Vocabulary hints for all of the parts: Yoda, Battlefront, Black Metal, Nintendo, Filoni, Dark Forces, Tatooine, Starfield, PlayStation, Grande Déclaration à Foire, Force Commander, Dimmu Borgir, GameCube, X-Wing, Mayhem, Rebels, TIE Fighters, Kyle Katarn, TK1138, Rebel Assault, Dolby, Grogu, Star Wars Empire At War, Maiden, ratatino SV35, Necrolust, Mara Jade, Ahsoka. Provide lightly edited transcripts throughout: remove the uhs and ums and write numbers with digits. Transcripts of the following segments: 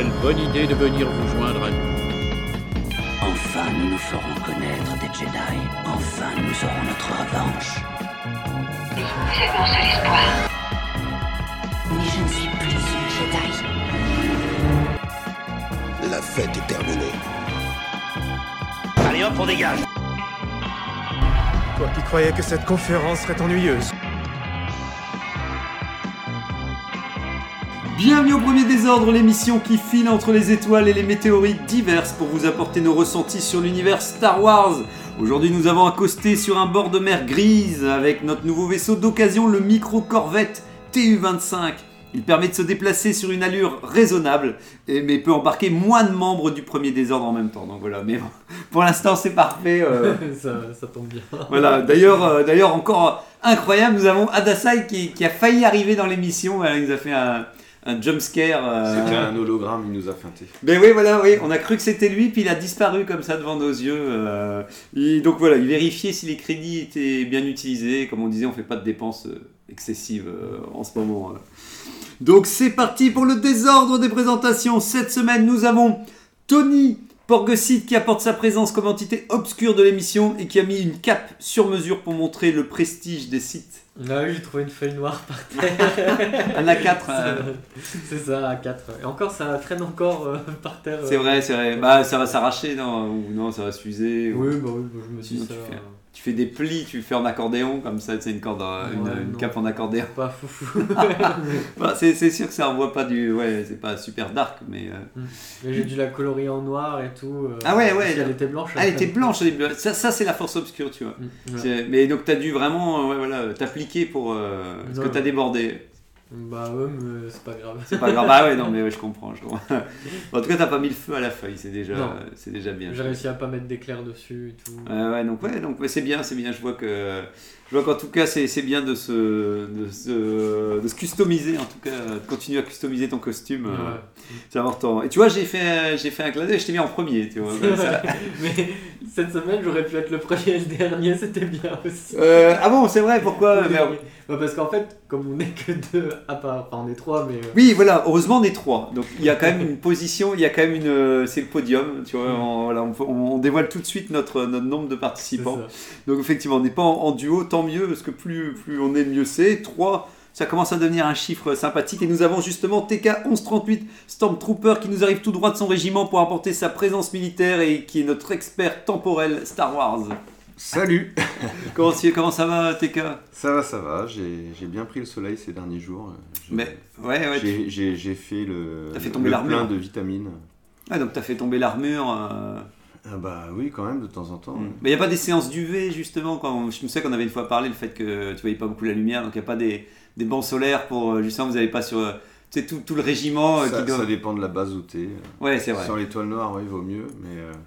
Quelle bonne idée de venir vous joindre à nous. Enfin, nous nous ferons connaître des Jedi. Enfin, nous aurons notre revanche. Oui, c'est mon seul espoir. Mais je ne suis plus une Jedi. La fête est terminée. Allez hop, on dégage. Toi qui croyais que cette conférence serait ennuyeuse. Bienvenue au Premier Désordre, l'émission qui file entre les étoiles et les météorites diverses pour vous apporter nos ressentis sur l'univers Star Wars. Aujourd'hui, nous avons accosté sur un bord de mer grise avec notre nouveau vaisseau d'occasion, le micro-corvette TU-25. Il permet de se déplacer sur une allure raisonnable, mais peut embarquer moins de membres du Premier Désordre en même temps. Donc voilà, mais bon, pour l'instant c'est parfait. Ça tombe bien. Voilà, d'ailleurs encore incroyable, nous avons Hadassaï qui a failli arriver dans l'émission. Il nous a fait un jumpscare. C'était un hologramme, il nous a feinté. Ben oui, voilà, oui, on a cru que c'était lui, puis il a disparu comme ça devant nos yeux. Donc voilà, il vérifiait si les crédits étaient bien utilisés. Comme on disait, on ne fait pas de dépenses excessives en ce moment. Donc c'est parti pour le désordre des présentations. Cette semaine, nous avons Tony Porgeside qui apporte sa présence comme entité obscure de l'émission et qui a mis une cape sur mesure pour montrer le prestige des sites. Là, oui, j'ai trouvé une feuille noire par terre. Un A4. C'est ça, A4. Et encore, ça traîne encore par terre. C'est vrai. Bah, ça va s'arracher, non ? Ou non, ça va s'user. Ou... Oui, je me suis dit ça... Tu fais des plis, tu fais un accordéon comme ça, c'est une corde, une cape en accordéon. Pas foufou. Bah, c'est sûr que ça envoie pas du, ouais, c'est pas super dark, mais. Mais j'ai dû la colorier en noir et tout. Ah ouais. Elle était blanche. Ça c'est la force obscure, tu vois. Ouais. Mais donc t'as dû vraiment, t'appliquer pour parce que t'as débordé. Bah ouais, mais c'est pas grave. Bah ouais, non, mais ouais, je comprends. En tout cas, t'as pas mis le feu à la feuille, c'est déjà bien. J'ai réussi à pas mettre d'éclairs dessus et tout. Donc c'est bien. Je vois qu'en tout cas, c'est bien de se customiser, en tout cas, de continuer à customiser ton costume. Ouais. C'est important. Et tu vois, j'ai fait un classé, je t'ai mis en premier, tu vois. Mais cette semaine, j'aurais pu être le premier et le dernier, c'était bien aussi. Ah bon, c'est vrai, pourquoi? Parce qu'en fait, comme on n'est que deux, on est trois, mais... Oui, voilà, heureusement on est trois, donc il y a quand même une position, c'est le podium, tu vois, on dévoile tout de suite notre nombre de participants, donc effectivement on n'est pas en duo, tant mieux, parce que plus on est, mieux c'est, 3... Ça commence à devenir un chiffre sympathique et nous avons justement TK1138 Stormtrooper qui nous arrive tout droit de son régiment pour apporter sa présence militaire et qui est notre expert temporel Star Wars. Salut. Comment ça va, TK ? Ça va, j'ai bien pris le soleil ces derniers jours. J'ai fait le plein de vitamines. Ah, donc t'as fait tomber l'armure Bah oui, quand même, de temps en temps. Mais il n'y a pas des séances d'UV, justement, je me souviens qu'on avait une fois parlé le fait que tu voyais pas beaucoup la lumière, donc il n'y a pas des bancs solaires pour, justement, vous n'avez pas sur... Tu sais, tout le régiment... Ça dépend de la base où t'es. Ouais, c'est vrai. Sur l'étoile noire, il vaut mieux,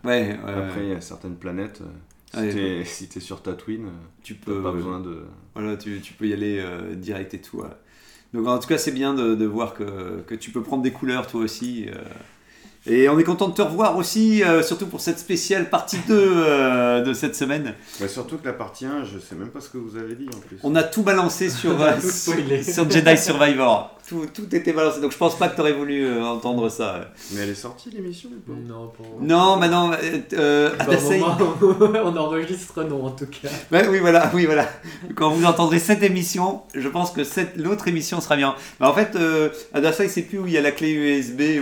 mais après, il y a certaines planètes... Si t'es sur Tatooine, tu peux pas besoin de... Voilà, tu peux y aller direct et tout. Ouais. Donc, en tout cas, c'est bien de voir que tu peux prendre des couleurs, toi aussi... Et on est content de te revoir aussi, surtout pour cette spéciale partie 2 de cette semaine. Bah surtout que la partie 1, je sais même pas ce que vous avez dit en plus. On a tout balancé sur Jedi Survivor. Tout était balancé, donc je pense pas que t'aurais voulu entendre ça. Mais elle est sortie l'émission ou pas ? Non. On enregistre non en tout cas. Bah, oui voilà. Quand vous entendrez cette émission, je pense que l'autre émission sera bien. Bah, en fait, Hadassaï sait plus où est la clé USB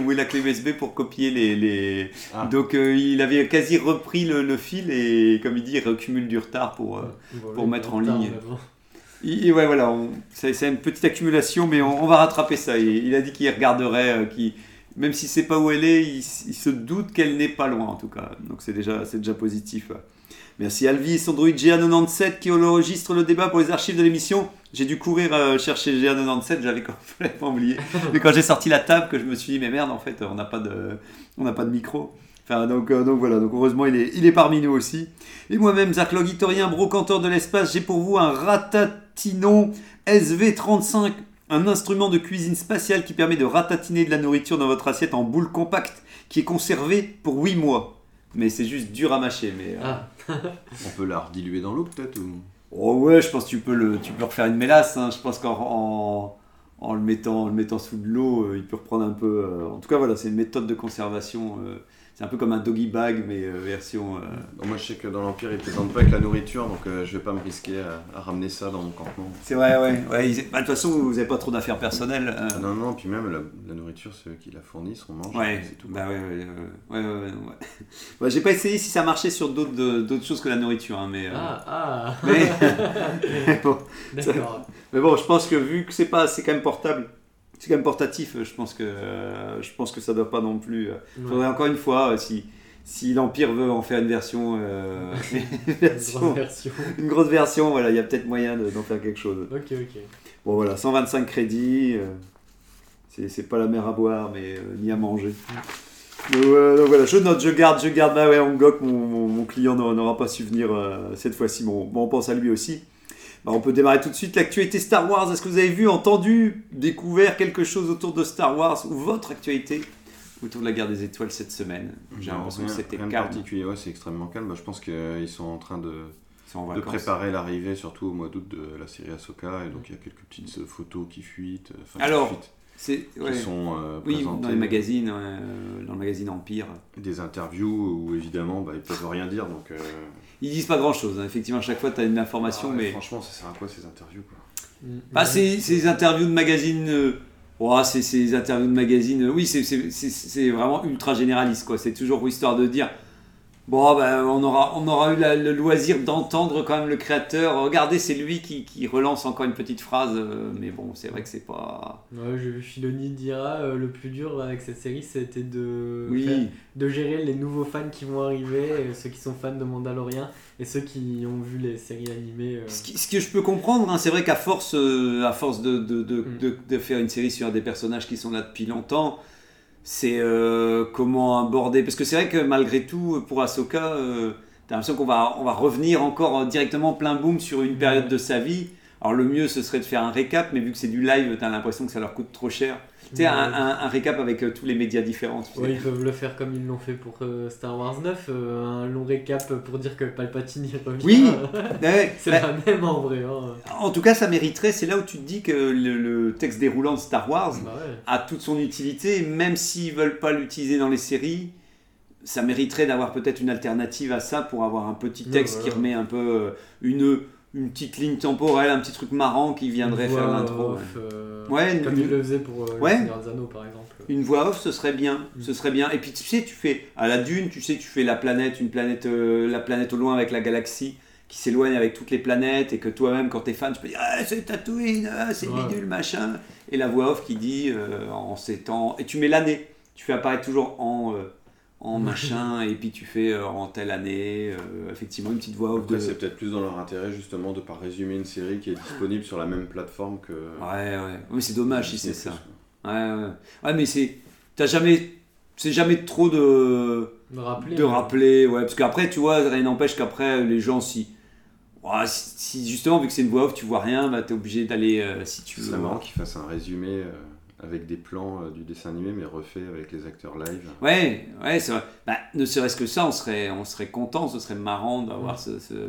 pour copier les... Ah. Donc il avait quasi repris le fil et comme il dit, il recumule du retard pour mettre en ligne. C'est une petite accumulation, mais on va rattraper ça. Il a dit qu'il regarderait, même s'il ne sait pas où elle est, il se doute qu'elle n'est pas loin en tout cas. Donc c'est déjà positif. Merci Alvi et son droïde GA97 qui enregistre le débat pour les archives de l'émission. J'ai dû courir chercher GA97, j'avais complètement oublié. Mais quand j'ai sorti la table, que je me suis dit, mais merde, en fait, on n'a pas de micro. Enfin, donc voilà, donc heureusement il est parmi nous aussi. Et moi-même, Zach Logitorien, brocanteur de l'espace, j'ai pour vous un ratatino SV35, un instrument de cuisine spatiale qui permet de ratatiner de la nourriture dans votre assiette en boule compacte, qui est conservée pour 8 mois. Mais c'est juste dur à mâcher. Mais, on peut la rediluer dans l'eau peut-être ou... Oh ouais, je pense que tu peux refaire une mélasse. Hein. Je pense qu'en en le mettant sous de l'eau, il peut reprendre un peu... En tout cas, voilà, c'est une méthode de conservation. C'est un peu comme un doggy bag, mais version... Bon, moi, je sais que dans l'Empire, ils ne plaisantent pas avec la nourriture, donc je ne vais pas me risquer à ramener ça dans mon campement. C'est vrai, ouais. De toute façon, vous n'avez pas trop d'affaires personnelles. Non, puis même, la nourriture, ceux qui la fournissent, on mange, c'est tout. Bah, ouais. Bah, j'ai pas essayé si ça marchait sur d'autres choses que la nourriture, hein, mais... Mais bon, d'accord. Mais bon, je pense que vu que c'est quand même portable, c'est quand même portatif, je pense que ça doit pas non plus. Faudrait encore une fois, si l'Empire veut en faire une version, une grosse version, voilà, il y a peut-être moyen d'en faire quelque chose. Ok. Bon voilà, 125 crédits, c'est pas la mer à boire, mais ni à manger. Donc voilà, je garde. Bah ouais, Angok, mon client n'aura pas su venir cette fois-ci. Bon, on pense à lui aussi. Bah, on peut démarrer tout de suite l'actualité Star Wars. Est-ce que vous avez vu, entendu, découvert quelque chose autour de Star Wars ou votre actualité autour de la guerre des étoiles cette semaine? J'ai l'impression que c'était calme. Particulier, ouais, c'est extrêmement calme. Bah, je pense qu'ils sont en train de préparer l'arrivée, surtout au mois d'août, de la série Ahsoka. Et donc il y a quelques petites photos qui fuitent. Sont présentées dans les magazines, dans le magazine Empire. Des interviews où évidemment ils peuvent rien dire. Donc, ils disent pas grand chose, hein. Effectivement, à chaque fois tu as une information. Mais franchement, ça sert à quoi ces interviews, quoi? C'est des interviews de magazines. C'est vraiment ultra généraliste, quoi. C'est toujours histoire de dire on aura eu le loisir d'entendre quand même le créateur. Regardez, c'est lui qui relance encore une petite phrase, mais bon, c'est vrai que c'est pas... Filoni dira le plus dur avec cette série, c'était de gérer les nouveaux fans qui vont arriver, ceux qui sont fans de Mandalorian et ceux qui ont vu les séries animées. Ce que je peux comprendre, hein, c'est vrai qu'à force, de faire une série sur des personnages qui sont là depuis longtemps... C'est comment aborder, parce que c'est vrai que malgré tout pour Ahsoka, t'as l'impression qu'on va revenir encore directement plein boom sur une période de sa vie. Alors le mieux ce serait de faire un récap, mais vu que c'est du live, t'as l'impression que ça leur coûte trop cher. Tu sais, un récap avec tous les médias différents. Oui, ils peuvent le faire comme ils l'ont fait pour Star Wars 9, un long récap pour dire que Palpatine y revient. Oui, c'est la même en vrai. Hein. En tout cas, ça mériterait. C'est là où tu te dis que le texte déroulant de Star Wars a toute son utilité, même s'ils veulent pas l'utiliser dans les séries. Ça mériterait d'avoir peut-être une alternative à ça pour avoir un petit texte qui remet un peu une petite ligne temporelle, un petit truc marrant qui viendrait faire l'intro. Comme il le faisait pour le Seigneur des Anneaux, par exemple. Une voix off, ce serait bien. Et puis tu sais, tu fais à la Dune, tu fais la planète au loin avec la galaxie qui s'éloigne avec toutes les planètes, et que toi-même quand t'es fan tu peux dire c'est Tatooine, c'est bidule machin, et la voix off qui dit en ces temps, et tu mets l'année, tu fais apparaître toujours en machin, et puis tu fais en telle année, effectivement une petite voix off. Après, c'est peut-être plus dans leur intérêt justement de ne pas résumer une série qui est disponible sur la même plateforme que... Ouais, mais c'est dommage si c'est ça. Ouais, mais c'est jamais trop de rappeler, ouais, parce qu'après tu vois, rien n'empêche qu'après les gens si justement vu que c'est une voix off tu vois rien, t'es obligé d'aller si tu veux. C'est marrant qu'ils fassent un résumé... avec des plans du dessin animé, mais refait avec les acteurs live. Ouais, c'est vrai. Bah, ne serait-ce que ça, on serait content, ce serait marrant d'avoir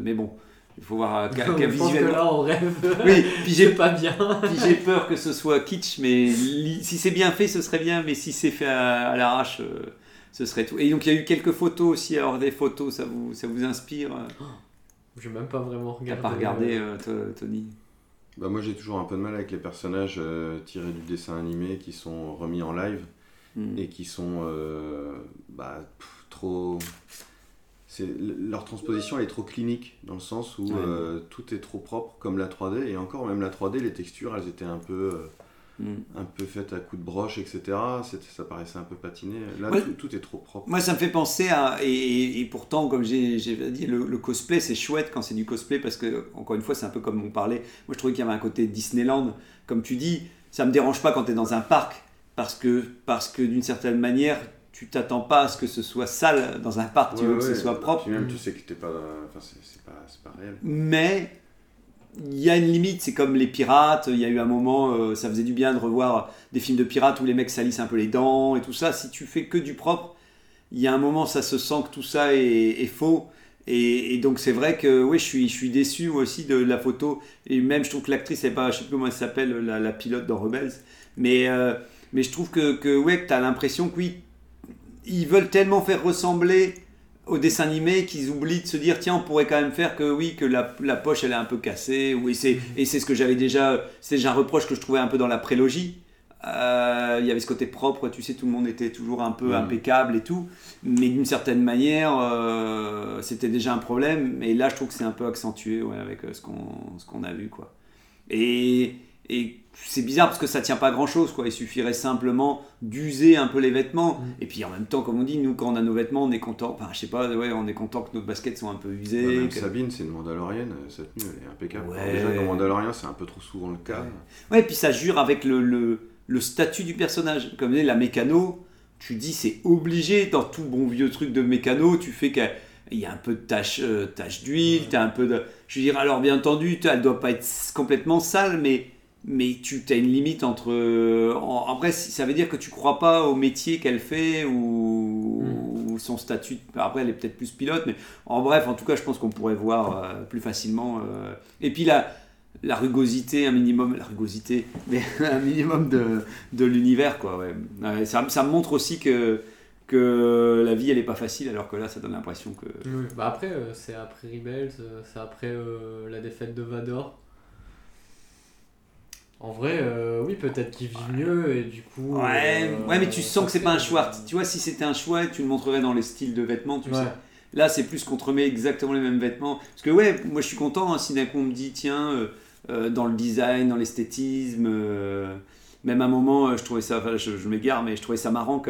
Mais bon, il faut voir visuellement. Que là, on rêve. Oui, puis c'est pas bien. Puis j'ai peur que ce soit kitsch, mais si c'est bien fait, ce serait bien, mais si c'est fait à l'arrache, ce serait tout. Et donc, il y a eu quelques photos aussi. Alors, des photos, ça vous inspire? J'ai même pas vraiment regardé. T'as pas regardé, Tony? Bah moi j'ai toujours un peu de mal avec les personnages tirés du dessin animé qui sont remis en live et qui sont trop... Leur transposition elle est trop clinique, dans le sens où tout est trop propre, comme la 3D, et encore même la 3D, les textures elles étaient un peu faites à coups de broche, etc. Ça paraissait un peu patiné. Là, tout est trop propre. Moi, ça me fait penser à... Et pourtant, comme j'ai dit, le cosplay, c'est chouette quand c'est du cosplay, parce que, encore une fois, c'est un peu comme on parlait. Moi, je trouvais qu'il y avait un côté Disneyland. Comme tu dis, ça me dérange pas quand tu es dans un parc, parce que d'une certaine manière... Tu t'attends pas à ce que ce soit sale dans un parc, tu veux que ce soit propre. Puis même tu sais que t'es pas... Enfin, c'est pas réel. Mais... il y a une limite, c'est comme les pirates. Il y a eu un moment, ça faisait du bien de revoir des films de pirates où les mecs salissent un peu les dents et tout ça. Si tu fais que du propre, il y a un moment, ça se sent que tout ça est faux. Et donc c'est vrai que oui, je suis déçu moi aussi de la photo, et même je trouve que l'actrice, c'est pas, je sais plus comment elle s'appelle, la pilote dans Rebels, mais je trouve que ouais, t'as l'impression que oui, ils veulent tellement faire ressembler au dessin animé qu'ils oublient de se dire tiens, on pourrait quand même faire que oui, que la poche elle est un peu cassée, oui, et c'est ce que j'avais déjà, c'est déjà un reproche que je trouvais un peu dans la prélogie. Il y avait ce côté propre, tu sais, tout le monde était toujours un peu impeccable et tout, mais d'une certaine manière c'était déjà un problème, et là je trouve que c'est un peu accentué avec ce qu'on a vu quoi. Et c'est bizarre parce que ça tient pas à grand chose quoi. Il suffirait simplement d'user un peu les vêtements, et puis en même temps, comme on dit, nous quand on a nos vêtements on est content, enfin je sais pas, on est content que nos baskets soient un peu usées, même que... Sabine, c'est une Mandalorienne, sa tenue elle est impeccable. Alors, déjà dans Mandalorian c'est un peu trop souvent le cas, et puis ça jure avec le statut du personnage. Comme la mécano, tu dis c'est obligé, dans tout bon vieux truc de mécano, tu fais qu'il y a un peu de tache d'huile, t'as un peu de... Je veux dire, alors bien entendu, elle doit pas être complètement sale, mais tu as une limite entre... En vrai, ça veut dire que tu crois pas au métier qu'elle fait ou son statut. Après, elle est peut-être plus pilote, mais en bref, en tout cas, je pense qu'on pourrait voir plus facilement. Et puis là... un minimum de l'univers quoi. Ça montre aussi que la vie elle est pas facile, alors que là ça donne l'impression que après c'est après Rebels, c'est après la défaite de Vador. En vrai, oui, peut-être qu'ils vivent mieux, et du coup... Ouais, mais tu sens que c'est pas un Schwartz. Tu vois, si c'était un Schwartz, tu le montrerais dans les styles de vêtements, tu sais. Là, c'est plus qu'on te remet exactement les mêmes vêtements. Parce que, moi, je suis content si d'un coup on me dit, tiens, dans le design, dans l'esthétisme, même à un moment, je trouvais ça, enfin, je m'égare, mais je trouvais ça marrant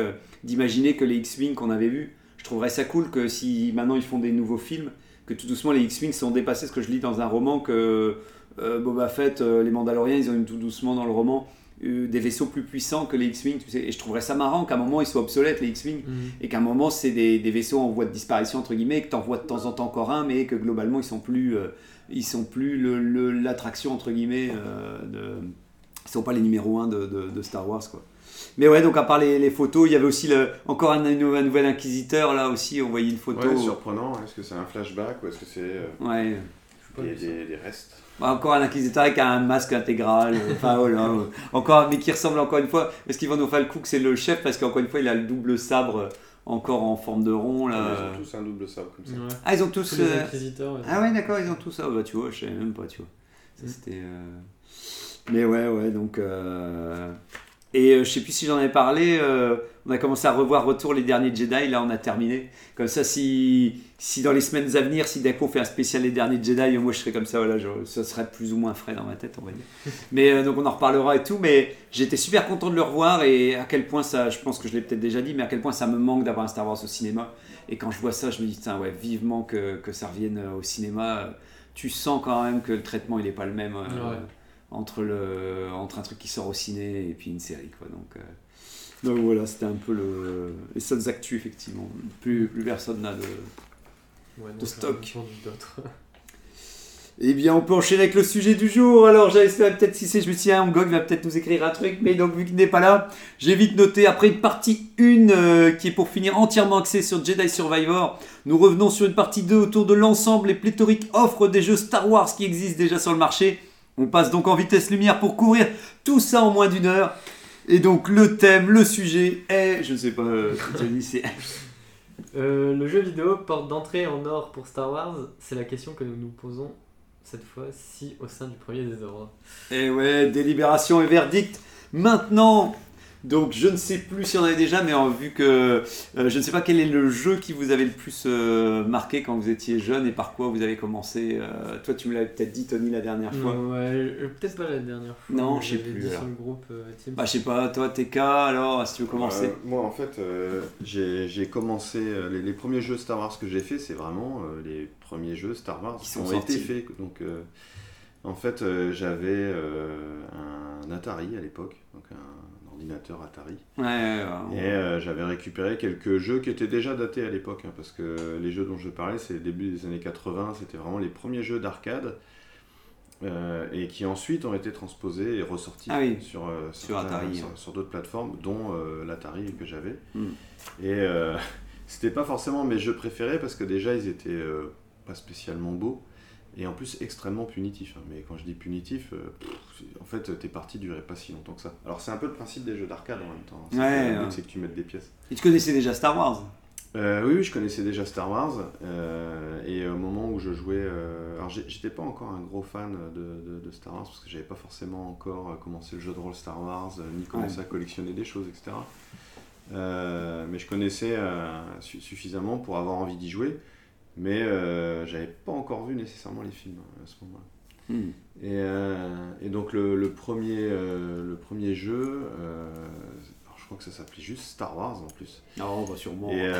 d'imaginer que les X-Wings qu'on avait vus, je trouverais ça cool que si maintenant ils font des nouveaux films, que tout doucement les X-Wings sont dépassés. Ce que je lis dans un roman, que Boba Fett, les Mandaloriens, ils ont eu tout doucement dans le roman des vaisseaux plus puissants que les X-Wing, tu sais. Et je trouverais ça marrant qu'à un moment ils soient obsolètes les X-Wing, et qu'à un moment c'est des vaisseaux en voie de disparition entre guillemets, que t'en vois de temps en temps encore un, mais que globalement ils sont plus l'attraction entre guillemets, ils sont pas les numéros 1 de Star Wars quoi. Mais ouais, donc à part les photos, il y avait aussi encore un nouvel inquisiteur, là aussi on voyait une photo. Ouais, surprenant, est-ce que c'est un flashback ou est-ce que c'est des restes? Encore un inquisiteur avec un masque intégral, encore, mais qui ressemble encore une fois. Est-ce qu'ils vont nous faire le coup que c'est le chef, parce qu'encore une fois il a le double sabre encore en forme de rond là. Ils ont tous un double sabre comme ça. Ouais. Ah ils ont tous. Les inquisiteurs. Ah ouais d'accord, ils ont tous ça. Ah, bah tu vois, je savais même pas, tu vois. Ça c'était. Mais ouais donc. Et je sais plus si j'en avais parlé, on a commencé à revoir Retour les Derniers Jedi, là on a terminé. Comme ça, si dans les semaines à venir, si d'un coup on fait un spécial Les Derniers Jedi, moi je serais comme ça, ça serait plus ou moins frais dans ma tête, on va dire. Mais donc on en reparlera et tout, mais j'étais super content de le revoir, et à quel point ça, je pense que je l'ai peut-être déjà dit, mais à quel point ça me manque d'avoir un Star Wars au cinéma. Et quand je vois ça, je me dis, vivement que ça revienne au cinéma. Tu sens quand même que le traitement il est pas le même. Entre un truc qui sort au ciné et puis une série quoi, donc voilà, c'était un peu les seules actus effectivement, plus personne n'a de stock. Et bien on peut enchaîner avec le sujet du jour. Alors j'avais peut-être, je me suis dit Angog va peut-être nous écrire un truc, mais donc vu qu'il n'est pas là, j'ai vite noté après une partie 1 qui est pour finir entièrement axée sur Jedi Survivor. Nous revenons sur une partie 2 autour de l'ensemble et pléthorique offre des jeux Star Wars qui existent déjà sur le marché. On passe donc en vitesse lumière pour courir tout ça en moins d'une heure. Et donc le thème, le sujet est... Je ne sais pas, c'est... le jeu vidéo, porte d'entrée en or pour Star Wars, c'est la question que nous nous posons cette fois-ci au sein du Premier Désordre. Et ouais, délibération et verdict maintenant. Donc je ne sais plus si on avait déjà, mais vu que... je ne sais pas quel est le jeu qui vous avait le plus marqué quand vous étiez jeune et par quoi vous avez commencé. Toi tu me l'avais peut-être dit Tony la dernière fois. Ouais, peut-être pas la dernière fois. Non, je sais plus. Sur le groupe, je sais pas, toi TK, alors si tu veux commencer. Moi en fait, j'ai commencé... les premiers jeux Star Wars que j'ai fait, c'est vraiment les premiers jeux Star Wars qui ont été faits. Donc en fait j'avais un Atari à l'époque, donc ordinateur Atari. Et j'avais récupéré quelques jeux qui étaient déjà datés à l'époque, parce que les jeux dont je parlais, c'est le début des années 80, c'était vraiment les premiers jeux d'arcade, et qui ensuite ont été transposés et ressortis sur Atari, sur d'autres plateformes, dont l'Atari que j'avais. Et c'était pas forcément mes jeux préférés, parce que déjà ils étaient pas spécialement beau, et en plus extrêmement punitif. Hein. Mais quand je dis punitif, en fait t'es parti durait pas si longtemps que ça. Alors c'est un peu le principe des jeux d'arcade en même temps. C'est que tu mettes des pièces. Et tu connaissais déjà Star Wars ? Oui, je connaissais déjà Star Wars, et au moment où je jouais... alors j'étais pas encore un gros fan de Star Wars, parce que j'avais pas forcément encore commencé le jeu de rôle Star Wars, ni commencé à collectionner des choses, etc. Mais je connaissais suffisamment pour avoir envie d'y jouer, mais j'avais pas encore vu nécessairement les films à ce moment-là. Mmh. Et donc le premier jeu... Je crois que ça s'appelait juste Star Wars en plus. Non, bah sûrement. Et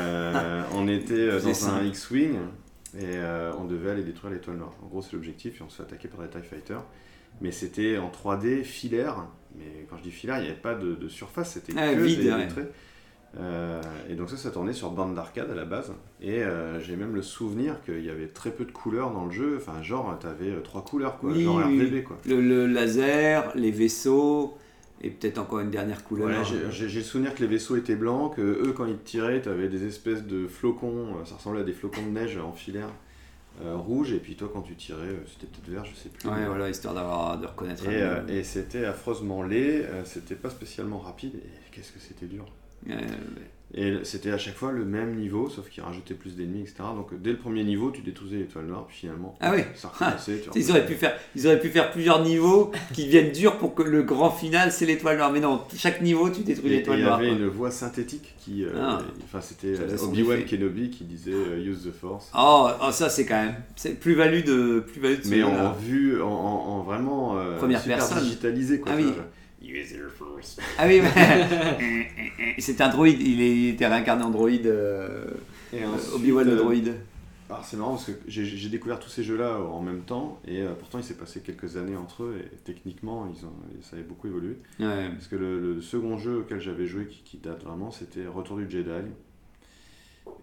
on était dans un X-Wing et on devait aller détruire l'Étoile noire. En gros, c'est l'objectif, et on se fait attaquer par des TIE Fighters. Mais c'était en 3D filaire. Mais quand je dis filaire, il n'y avait pas de surface, c'était que vide, des traits. Et donc ça tournait sur bande d'arcade à la base. Et j'ai même le souvenir qu'il y avait très peu de couleurs dans le jeu. Enfin, genre, t'avais 3 couleurs, quoi. Oui, genre RGB, quoi. Le laser, les vaisseaux... Et peut-être encore une dernière couleur. Ouais, j'ai le souvenir que les vaisseaux étaient blancs, que eux, quand ils te tiraient, t'avais des espèces de flocons, ça ressemblait à des flocons de neige en filaire rouge, et puis toi, quand tu tirais, c'était peut-être vert, je sais plus. Ouais, voilà, histoire de reconnaître. Et c'était affreusement laid, c'était pas spécialement rapide, et qu'est-ce que c'était dur. Et c'était à chaque fois le même niveau, sauf qu'il rajoutait plus d'ennemis, etc. Donc dès le premier niveau, tu détruisais l'Étoile noire, puis finalement, ça recommençait. Ils auraient pu faire plusieurs niveaux qui deviennent durs pour que le grand final, c'est l'Étoile noire. Mais non, chaque niveau, tu détruis l'Étoile noire. Il y avait une voix synthétique qui... c'était Obi-Wan Kenobi qui disait « Use the Force ». Oh, ça c'est quand même... C'est plus-value de ce mais en vue, en vraiment super personne. Digitalisé, quoi. Ah oui. User Force. Ah oui, mais c'était un droïde, il était réincarné en droïde, Obi-Wan le droïde. Alors c'est marrant parce que j'ai découvert tous ces jeux-là en même temps, et pourtant il s'est passé quelques années entre eux, et techniquement ça avait beaucoup évolué. Ouais. Parce que le second jeu auquel j'avais joué qui date vraiment, c'était Retour du Jedi.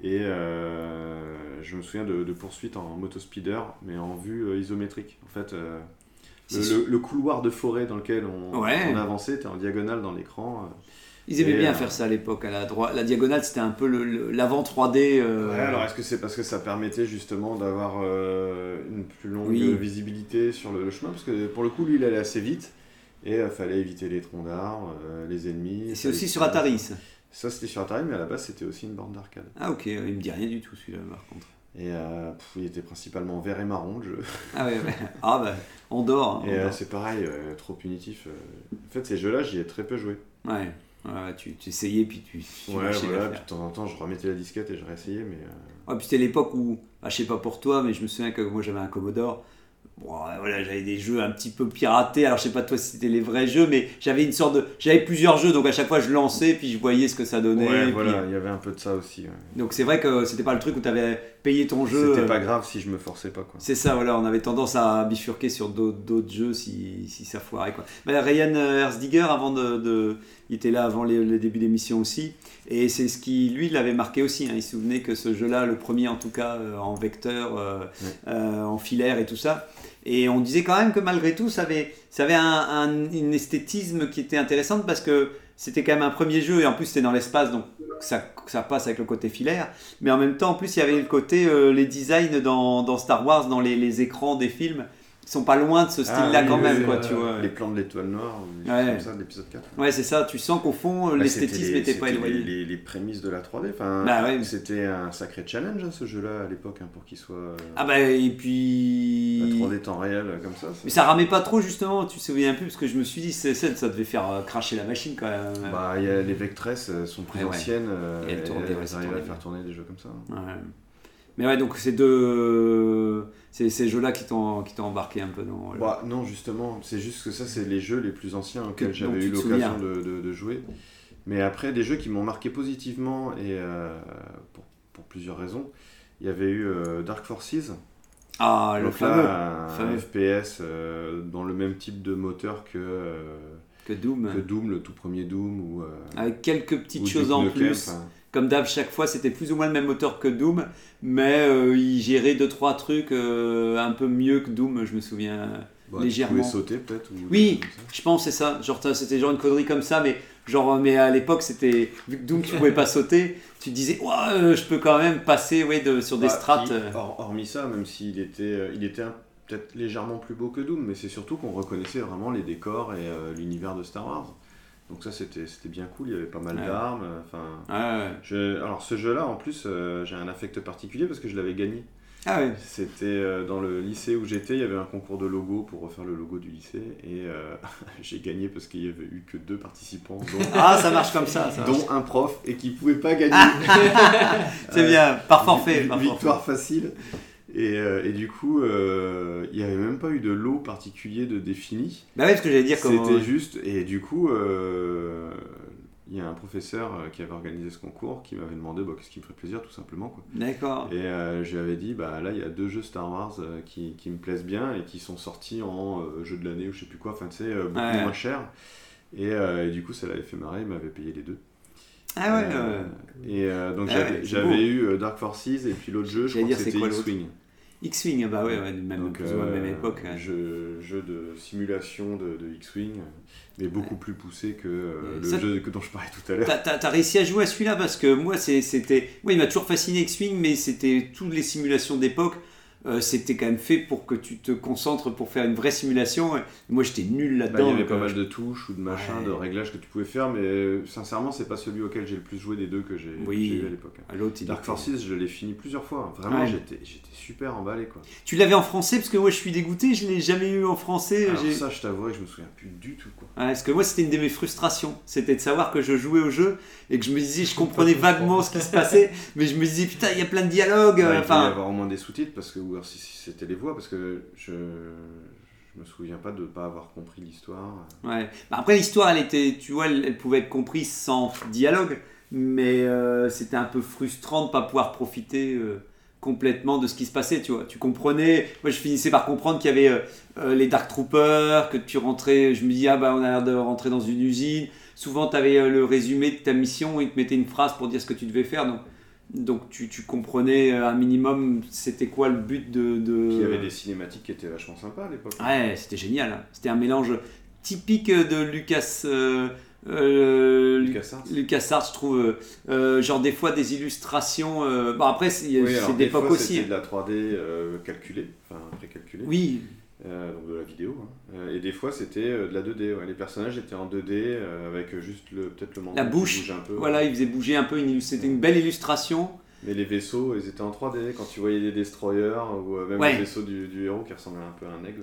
Et je me souviens de poursuites en motospeeder, mais en vue isométrique. En fait... Le couloir de forêt dans lequel on avançait était en diagonale dans l'écran. Ils aimaient bien faire ça à l'époque. À la diagonale, c'était un peu l'avant 3D. Ouais, alors est-ce que c'est parce que ça permettait justement d'avoir une plus longue visibilité sur le chemin ? Parce que pour le coup, lui, il allait assez vite et il fallait éviter les troncs d'arbres, les ennemis. Et c'est aussi sur Atari, ça ? Ça, c'était sur Atari, mais à la base, c'était aussi une borne d'arcade. Ah, ok, il me dit rien du tout celui-là, par contre. Et il était principalement vert et marron, le jeu. On dort. Et c'est pareil, trop punitif. En fait, ces jeux-là, j'y ai très peu joué. Ouais, tu essayais, puis tu lâchais l'affaire. Puis de temps en temps, je remettais la disquette et je réessayais, mais... puis c'était l'époque où, je sais pas pour toi, mais je me souviens que moi, j'avais un Commodore. Bon, voilà, j'avais des jeux un petit peu piratés. Alors, je sais pas toi si c'était les vrais jeux, mais j'avais plusieurs jeux, donc à chaque fois je lançais, puis je voyais ce que ça donnait. Ouais, voilà, il y avait un peu de ça aussi. Ouais. Donc c'est vrai que c'était pas le truc où t'avais payé ton jeu. C'était pas grave si je me forçais pas, quoi. C'est ça, voilà, on avait tendance à bifurquer sur d'autres jeux si ça foirait, quoi. Mais Ryan Herzdiger, il était là avant le début d'émission aussi, et c'est ce qui lui l'avait marqué aussi, hein. Il se souvenait que ce jeu-là, le premier en tout cas, en vecteur, en filaire et tout ça, et on disait quand même que malgré tout ça avait un esthétisme qui était intéressant, parce que c'était quand même un premier jeu, et en plus c'était dans l'espace, donc ça passe avec le côté filaire, mais en même temps en plus il y avait le côté les designs dans Star Wars, dans les écrans des films, sont pas loin de ce style-là, quand même, quoi, tu vois. Les plans de l'Étoile noire, comme ça, de l'épisode 4. Ouais, c'est ça, tu sens qu'au fond, l'esthétisme n'était pas éloigné. Les prémices de la 3D, c'était un sacré challenge, hein, ce jeu-là, à l'époque, hein, pour qu'il soit... et puis... La 3D temps réel, comme ça. Mais ça ramait pas trop, justement, tu te souviens plus, parce que je me suis dit, ça devait faire cracher la machine, quand même. Les vectresses sont plus anciennes, et elles arrivent à faire tourner des jeux comme ça. Ouais. Mais ouais, donc c'est ces jeux-là qui t'ont embarqué un peu dans... Non, justement, c'est juste que ça, c'est les jeux les plus anciens auxquels j'avais eu l'occasion de jouer. Mais après, des jeux qui m'ont marqué positivement, et pour plusieurs raisons, il y avait eu Dark Forces. Ah, le fameux. Un FPS dans le même type de moteur que Doom. Que Doom, le tout premier Doom. Avec quelques petites choses en plus. Comme d'hab, chaque fois, c'était plus ou moins le même moteur que Doom, mais il gérait 2-3 trucs un peu mieux que Doom, je me souviens. Bah, légèrement. Tu pouvais sauter peut-être ou... Oui, je pense c'est ça. Genre, c'était genre une connerie comme ça, mais à l'époque, c'était vu que Doom tu pouvais pas sauter, tu te disais ouais, je peux quand même passer sur des strates. Hormis ça, même s'il était, peut-être légèrement plus beau que Doom, mais c'est surtout qu'on reconnaissait vraiment les décors et l'univers de Star Wars. Donc ça c'était bien cool, il y avait pas mal d'armes. Alors ce jeu-là, en plus, j'ai un affect particulier parce que je l'avais gagné. Ah ouais. C'était dans le lycée où j'étais, il y avait un concours de logo pour refaire le logo du lycée et j'ai gagné parce qu'il n'y avait eu que 2 participants dont, ça marche comme ça, dont un prof et qui ne pouvait pas gagner. C'est bien, par forfait. Victoire facile. Et du coup, il n'y avait même pas eu de lot particulier de défini. Bah ouais, ce que j'allais dire. C'était juste. Et du coup, il y a un professeur qui avait organisé ce concours qui m'avait demandé qu'est-ce qui me ferait plaisir, tout simplement. Quoi. D'accord. Et je lui avais dit là, il y a 2 jeux Star Wars qui me plaisent bien et qui sont sortis en jeu de l'année ou je sais plus quoi, enfin, tu sais, beaucoup moins cher. Et du coup, ça l'avait fait marrer, il m'avait payé les 2. Ah ouais. Donc j'avais eu Dark Forces et puis l'autre jeu, je crois que c'était X-Wing. X-Wing, même époque. Jeu de simulation de X-Wing, mais beaucoup plus poussé que le jeu dont je parlais tout à l'heure. T'as réussi à jouer à celui-là parce que moi, il m'a toujours fasciné X-Wing, mais c'était toutes les simulations d'époque. C'était quand même fait pour que tu te concentres pour faire une vraie simulation. Et moi j'étais nul là-dedans. Il y avait pas mal de touches ou de machins, de réglages que tu pouvais faire, mais sincèrement, c'est pas celui auquel j'ai le plus joué des 2 que j'ai eu à l'époque. Dark Forces, je l'ai fini plusieurs fois. Vraiment, j'étais super emballé. Quoi. Tu l'avais en français parce que moi je suis dégoûté, je l'ai jamais eu en français. Alors ça, je t'avoue, je me souviens plus du tout. Quoi. Ouais, parce que moi, c'était une de mes frustrations. C'était de savoir que je jouais au jeu et que je me disais, je comprenais vaguement ce qui se passait, mais je me disais, putain, il y a plein de dialogues. Il fallait y avoir au moins des sous-titres parce que. Si c'était les voix, parce que je me souviens pas de pas avoir compris l'histoire. Ouais. Bah après l'histoire, elle était, elle pouvait être comprise sans dialogue, mais c'était un peu frustrant de pas pouvoir profiter complètement de ce qui se passait. Tu comprenais. Moi, je finissais par comprendre qu'il y avait les Dark Troopers, que tu rentrais. Je me dis on a l'air de rentrer dans une usine. Souvent, tu avais le résumé de ta mission, ils te mettaient une phrase pour dire ce que tu devais faire. Donc tu comprenais un minimum c'était quoi le but de... Il y avait des cinématiques qui étaient vachement sympas à l'époque. Ouais, c'était génial. C'était un mélange typique de LucasArts, je trouve. Genre des fois des illustrations... après, c'est d'époque aussi. C'était de la 3D calculée, enfin précalculée. Oui. Donc de la vidéo et des fois c'était de la 2D les personnages étaient en 2D avec juste peut-être le menton qui bougeait un peu ils faisaient bouger un peu c'était une belle illustration mais les vaisseaux ils étaient en 3D quand tu voyais les destroyers ou même le vaisseau du héros qui ressemblait un peu à un aigle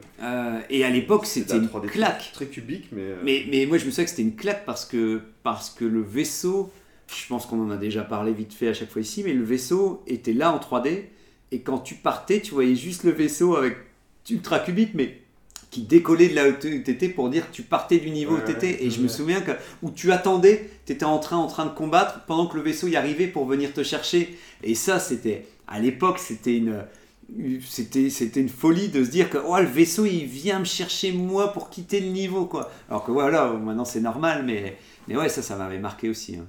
et à l'époque c'était une 3D claque très cubique mais moi je me souviens que c'était une claque parce que le vaisseau je pense qu'on en a déjà parlé vite fait à chaque fois ici mais le vaisseau était là en 3D et quand tu partais tu voyais juste le vaisseau avec ultra cubique, mais qui décollait de là où t'étais pour dire que tu partais du niveau où t'étais. Et je me souviens que où tu attendais, t'étais en train de combattre pendant que le vaisseau y arrivait pour venir te chercher. Et ça, à l'époque, c'était une folie de se dire que le vaisseau il vient me chercher moi pour quitter le niveau. Quoi. Alors que maintenant c'est normal, mais ça m'avait marqué aussi.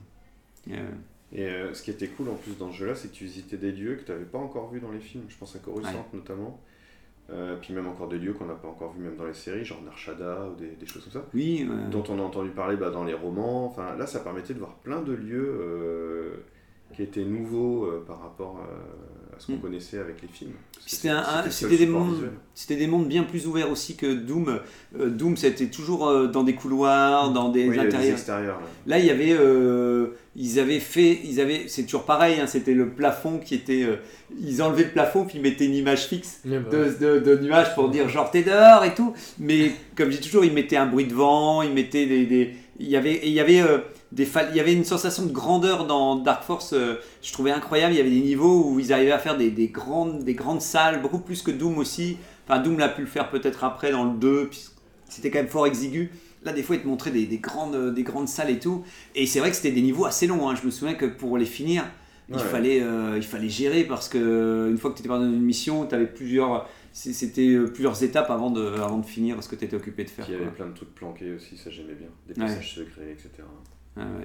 Et ce qui était cool en plus dans ce jeu-là, c'est que tu visitais des lieux que t'avais pas encore vus dans les films. Je pense à Coruscant notamment. Puis même encore des lieux qu'on n'a pas encore vu même dans les séries genre Narshada ou des choses comme ça dont on a entendu parler dans les romans là ça permettait de voir plein de lieux qui étaient nouveaux par rapport à ce qu'on connaissait avec les films c'était des mondes bien plus ouverts aussi que Doom Doom c'était toujours dans des couloirs dans des extérieurs là il y avait c'est toujours pareil, c'était le plafond qui était... ils enlevaient le plafond, puis ils mettaient une image fixe de nuages pour dire genre t'es dehors et tout. Mais comme je dis toujours, ils mettaient un bruit de vent, ils mettaient il y avait une sensation de grandeur dans Dark Force, je trouvais incroyable. Il y avait des niveaux où ils arrivaient à faire des grandes salles, beaucoup plus que Doom aussi. Enfin, Doom l'a pu le faire peut-être après dans le 2, puis c'était quand même fort exigu. Là, des fois, ils te montraient des grandes salles et tout. Et c'est vrai que c'était des niveaux assez longs. Je me souviens que pour les finir, il fallait gérer parce qu'une fois que tu étais dans une mission, tu avais plusieurs étapes avant de finir ce que tu étais occupé de faire. Il y avait plein de trucs planqués aussi, ça j'aimais bien. Des passages secrets, etc.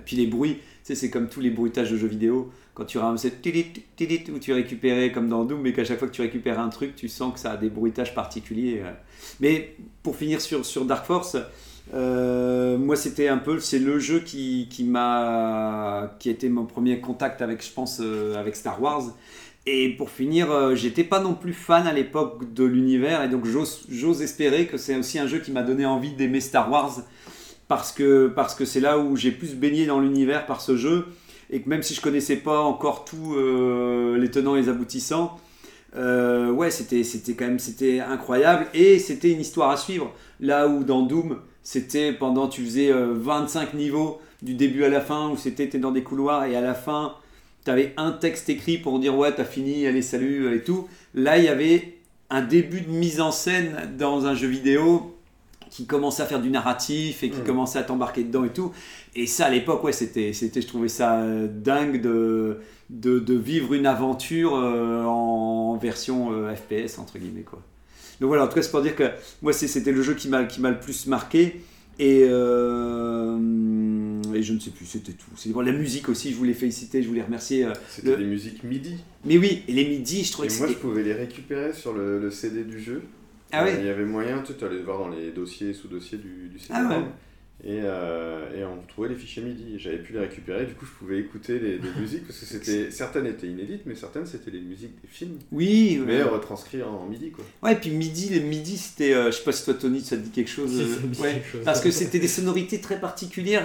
Puis les bruits, tu sais, c'est comme tous les bruitages de jeux vidéo. Quand tu ramasses où tu récupérais comme dans Doom, mais qu'à chaque fois que tu récupères un truc, tu sens que ça a des bruitages particuliers. Mais pour finir sur Dark Force, moi c'était un peu, c'est le jeu qui a été mon premier contact avec, je pense, avec Star Wars. Et pour finir, j'étais pas non plus fan à l'époque de l'univers, et donc j'ose espérer que c'est aussi un jeu qui m'a donné envie d'aimer Star Wars, parce que c'est là où j'ai plus baigné dans l'univers par ce jeu, et que même si je connaissais pas encore tous les tenants et les aboutissants, ouais, c'était incroyable, et c'était une histoire à suivre. Là où dans Doom, c'était tu faisais 25 niveaux du début à la fin, où t'es dans des couloirs, et à la fin t'avais un texte écrit pour dire ouais t'as fini, allez salut et tout. Là il y avait un début de mise en scène dans un jeu vidéo qui commençait à faire du narratif et qui commençait à t'embarquer dedans et tout. Et ça à l'époque, ouais, je trouvais ça dingue de vivre une aventure en version FPS entre guillemets, quoi. Donc voilà, en tout cas c'est pour dire que moi c'était le jeu qui m'a le plus marqué. Et je ne sais plus, c'était tout. C'est bon, la musique aussi, je voulais féliciter, je voulais remercier. C'était des musiques MIDI. Mais oui, et les MIDI, je trouvais que c'était... Moi, je pouvais les récupérer sur le CD du jeu. Ah ouais. Il y avait moyen, tu allais voir dans les dossiers, sous-dossiers du CD. Ah ouais. Et on retrouvait les fichiers MIDI. J'avais pu les récupérer, du coup je pouvais écouter les musiques, parce que certaines étaient inédites, mais certaines c'était les musiques des films. Oui, ouais. Mais retranscrites en MIDI, quoi. Ouais, et puis les MIDI c'était, je sais pas si toi Tony ça te dit quelque chose. Quelque chose. Parce que c'était des sonorités très particulières.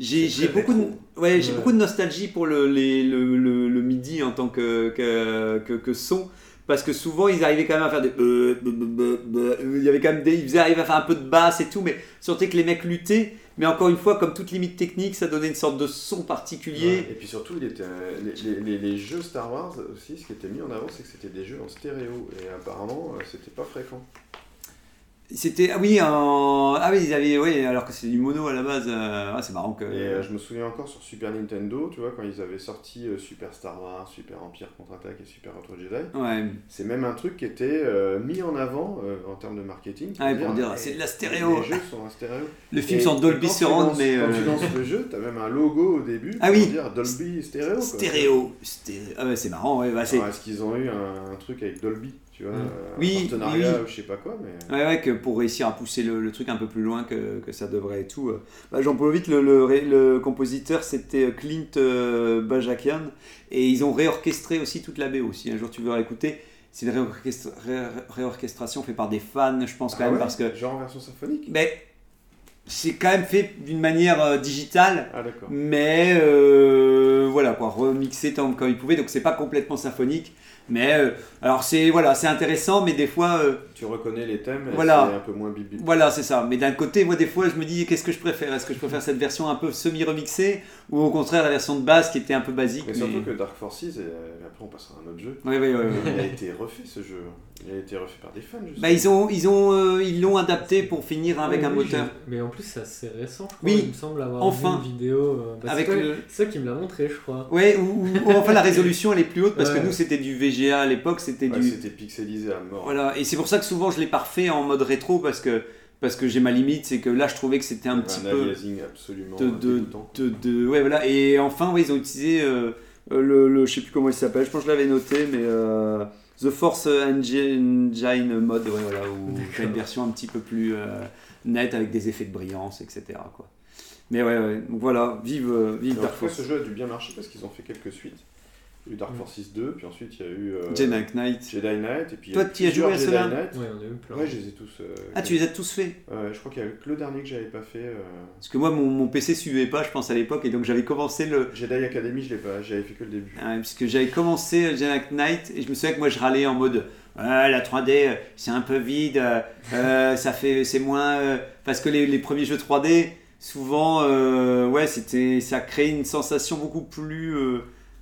J'ai beaucoup de nostalgie pour le MIDI en tant que son. Parce que souvent, ils arrivaient quand même à faire des... Il y avait quand même ils arrivaient à faire un peu de basse et tout, mais surtout que les mecs luttaient. Mais encore une fois, comme toute limite technique, ça donnait une sorte de son particulier. Ouais, et puis surtout, les jeux Star Wars aussi, ce qui était mis en avant, c'est que c'était des jeux en stéréo. Et apparemment, c'était pas fréquent. C'était... Ah oui, ils avaient... Oui, alors que c'est du mono à la base. Ah, c'est marrant que... Et je me souviens encore sur Super Nintendo, tu vois, quand ils avaient sorti Super Star Wars, Super Empire Contre-Attaque et Super Retro Jedi. Ouais. C'est même un truc qui était mis en avant en termes de marketing. Ah, pour dire, c'est de la stéréo. Les jeux sont en stéréo. Le film sans Dolby Surround, mais... Quand tu lances le jeu, t'as même un logo au début pour dire Dolby Stéréo. Quoi. Stéréo. Ah ouais, c'est marrant, ouais. Bah, alors, est-ce qu'ils ont eu un truc avec Dolby? Tu vois, partenariat ou je sais pas quoi, mais... Ouais, que pour réussir à pousser le truc un peu plus loin que ça devrait et tout. Bah, j'en profite, le compositeur c'était Clint Bajakian, et ils ont réorchestré aussi toute la BO. Si un jour tu veux réécouter, c'est une réorchestration faite par des fans, je pense, quand même, parce que... Genre en version symphonique. Mais c'est quand même fait d'une manière digitale, mais voilà quoi, remixé tant comme ils pouvaient, donc c'est pas complètement symphonique. Mais alors c'est intéressant, mais des fois tu reconnais les thèmes, c'est un peu moins bibi. Voilà, c'est ça. Mais d'un côté, moi des fois je me dis qu'est-ce que je préfère ? Est-ce que je préfère cette version un peu semi-remixée, ou au contraire la version de base qui était un peu basique ? Mais surtout que Dark Forces, après on passera à un autre jeu. Oui. Il a été refait ce jeu. Il a été refait par des fans. Bah ils l'ont adapté pour finir avec un moteur. Mais en plus c'est assez récent. Je crois. Il me semble avoir vu une vidéo. C'est ça qui me l'a montré, je crois. Ouais. Ou enfin la résolution elle est plus haute parce que nous c'était du VG. À l'époque, c'était pixelisé à mort. Voilà, et c'est pour ça que souvent je l'ai parfait en mode rétro parce que j'ai ma limite, c'est que là je trouvais que c'était un petit peu aliasing absolument de ouais voilà. Et enfin ils ont utilisé le je sais plus comment il s'appelle, je pense que je l'avais noté, mais The Force Engine mode, ouais, voilà, où t'as une version un petit peu plus nette avec des effets de brillance, etc. quoi. Mais ouais. Donc voilà, vive Dark Force. Ce jeu a dû bien marcher parce qu'ils ont fait quelques suites. Il y a eu Dark Forces 2, puis ensuite il y a eu Jedi Knight, et puis toi tu y as joué à cela? Oui, on a eu plein. Ouais, je les ai tous. Tu les as tous faits? Je crois qu'il y a eu que le dernier que j'avais pas fait. Parce que moi mon PC suivait pas, je pense, à l'époque, et donc j'avais commencé le Jedi Academy, je l'ai pas, j'avais fait que le début. Ah, parce que j'avais commencé Jedi Knight et je me souviens que moi je râlais en mode la 3D c'est un peu vide, ça fait c'est moins parce que les premiers jeux 3D souvent ça crée une sensation beaucoup plus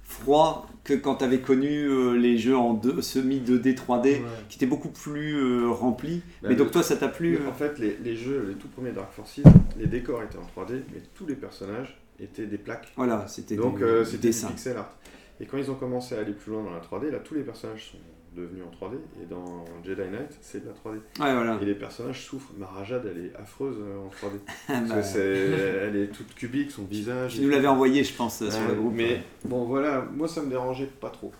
froid que quand tu avais connu les jeux en semi 2D 3D qui étaient beaucoup plus remplis. Mais donc toi ça t'a plu En fait les jeux, les tout premiers Dark Forces, les décors étaient en 3D, mais tous les personnages étaient des plaques. Voilà, c'était des pixel art. Et quand ils ont commencé à aller plus loin dans la 3D, là tous les personnages sont devenu en 3D, et dans Jedi Knight, c'est de la 3D. Ouais, voilà. Et les personnages souffrent. Mara Jade, elle est affreuse en 3D. Parce que c'est, elle est toute cubique, son visage... Tu nous l'avais envoyé, je pense, sur le groupe. Mais bon, voilà, moi ça me dérangeait pas trop.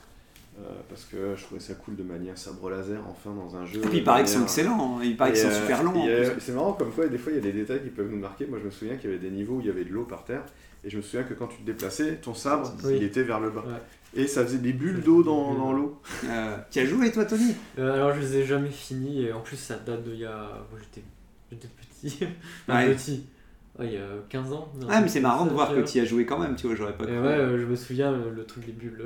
Parce que je trouvais ça cool de manière sabre laser enfin dans un jeu. Et puis il paraît qu'ils sont excellents, il paraît qu'ils sont super longs. C'est marrant comme quoi, des fois il y a des détails qui peuvent nous marquer. Moi je me souviens qu'il y avait des niveaux où il y avait de l'eau par terre, et je me souviens que quand tu te déplaçais, ton sabre il était vers le bas. Ouais. Et ça faisait des bulles d'eau dans l'eau. Tu as joué toi, Tony ? Alors je les ai jamais finis, et en plus ça date de il y a. Moi j'étais petit. Petit. Il y a 15 ans. Ah, mais c'est marrant de voir que tu y as joué quand même, tu vois, j'aurais pas cru. Ouais, je me souviens, le truc des bulles.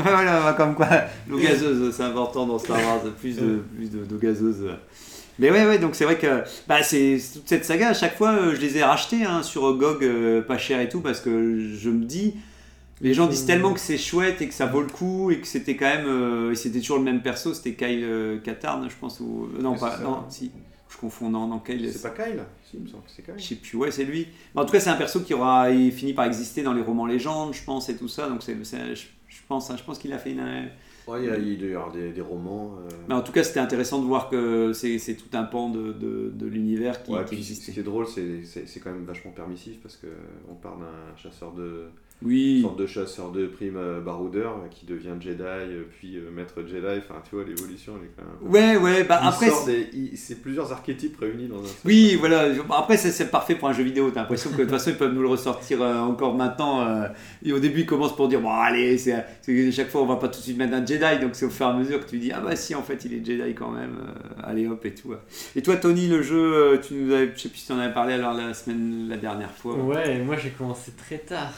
Voilà, comme quoi, l'eau gazeuse, c'est important dans Star Wars, plus d'eau gazeuse. Mais ouais, donc c'est vrai que c'est toute cette saga, à chaque fois, je les ai rachetés sur GOG, pas cher et tout, parce que je me dis, les gens disent tellement que c'est chouette et que ça vaut le coup, et que c'était quand même, c'était toujours le même perso, c'était Kyle Katarn, je pense, ou... Non, pas, non, si... Je confonds dans Kyle. C'est pas Kyle, si, il me semble que c'est Kyle. Je sais plus, ouais, c'est lui. Mais en tout cas, c'est un perso qui aura fini par exister dans les romans légendes, je pense, et tout ça. Donc, je pense qu'il a fait une. Ouais, il y a des romans. Mais en tout cas, c'était intéressant de voir que c'est tout un pan de l'univers qui existait. Ce qui est drôle, c'est quand même vachement permissif parce que on parle d'un chasseur de. Oui. Une sorte de chasseur de primes baroudeur qui devient Jedi, puis maître Jedi. Enfin, tu vois, l'évolution, elle est quand même. Ouais, après. C'est plusieurs archétypes réunis dans un. Oui, voilà. Après, c'est parfait pour un jeu vidéo. T'as l'impression que de toute façon, ils peuvent nous le ressortir encore maintenant. Et au début, ils commencent pour dire bon, allez, chaque fois, on va pas tout de suite mettre un Jedi. Donc, c'est au fur et à mesure que tu dis si, en fait, il est Jedi quand même. Allez, hop, et tout. Ouais. Et toi, Tony, le jeu, tu nous avais. Je sais plus si tu en avais parlé alors la dernière fois. Ouais, moi, j'ai commencé très tard.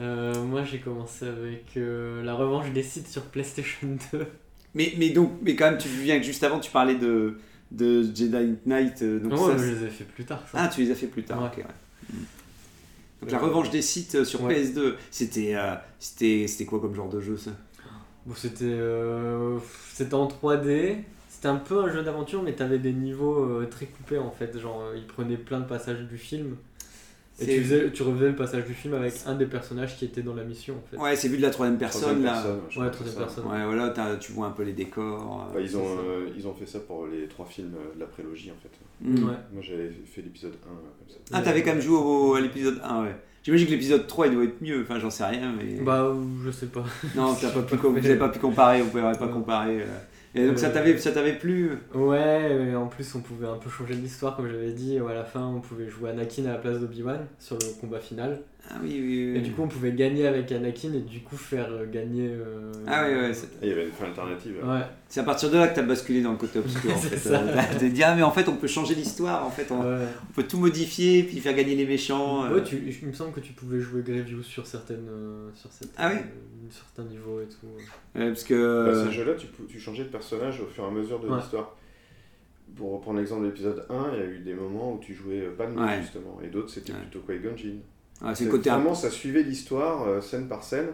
Moi j'ai commencé avec la revanche des Sith sur PlayStation 2. Mais quand même, tu viens que juste avant tu parlais de Jedi Knight. Donc je les ai fait plus tard. Ça. Ah, tu les as fait plus tard, ok. Ouais. Donc la revanche des Sith sur PS2, c'était quoi comme genre de jeu ça ? Bon, c'était en 3D, c'était un peu un jeu d'aventure, mais t'avais des niveaux très coupés en fait. Genre, ils prenaient plein de passages du film. Et tu refaisais le passage du film avec un des personnages qui était dans la mission en fait. Ouais, c'est vu de la troisième personne. Ouais, troisième personne. Ouais, voilà, tu vois un peu les décors. Bah, ils ont fait ça pour les trois films de la prélogie en fait. Ouais. Moi j'avais fait l'épisode 1 comme ça. Ah, t'avais quand même joué à l'épisode 1, ouais. J'imagine que l'épisode 3 il doit être mieux, enfin j'en sais rien mais... Bah, je sais pas. Non, vous n'avez pas pu comparer, vous n'avez pas comparé. Et donc ça t'avait plu ? Ouais, mais en plus on pouvait un peu changer l'histoire comme j'avais dit. À la fin on pouvait jouer Anakin à la place d'Obi-Wan sur le combat final. Ah oui. Et du coup on pouvait gagner avec Anakin et du coup faire gagner... Il y avait une fin alternative. Ouais. C'est à partir de là que t'as basculé dans le côté obscur en fait. T'as dit mais en fait on peut changer l'histoire, en fait on peut tout modifier puis faire gagner les méchants. Ouais, il me semble que tu pouvais jouer Grievous sur certains niveaux et tout. Ouais, parce que... ce jeu-là tu changeais de personnage au fur et à mesure de l'histoire. Pour reprendre l'exemple de l'épisode 1, il y a eu des moments où tu jouais Padmé justement, et d'autres c'était plutôt Qui-Gon Jinn. Ah, vraiment, ça suivait l'histoire scène par scène,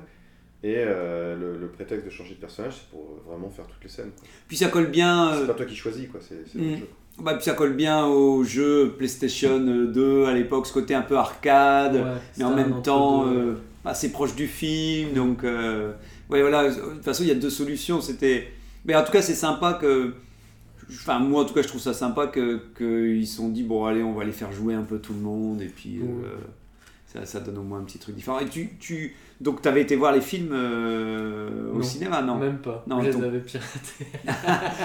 et le prétexte de changer de personnage, c'est pour vraiment faire toutes les scènes. Puis ça colle bien. C'est pas toi qui choisis, quoi. C'est le jeu. Puis ça colle bien au jeu PlayStation 2 à l'époque, ce côté un peu arcade, mais en même temps assez proche du film. Donc, voilà. De toute façon, il y a deux solutions. Mais en tout cas, c'est sympa que. Enfin, moi en tout cas je trouve ça sympa qu'ils se sont dit bon allez on va les faire jouer un peu tout le monde et puis ça donne au moins un petit truc différent. Et donc t'avais été voir les films au cinéma, non ? Même pas, je les avais piratés.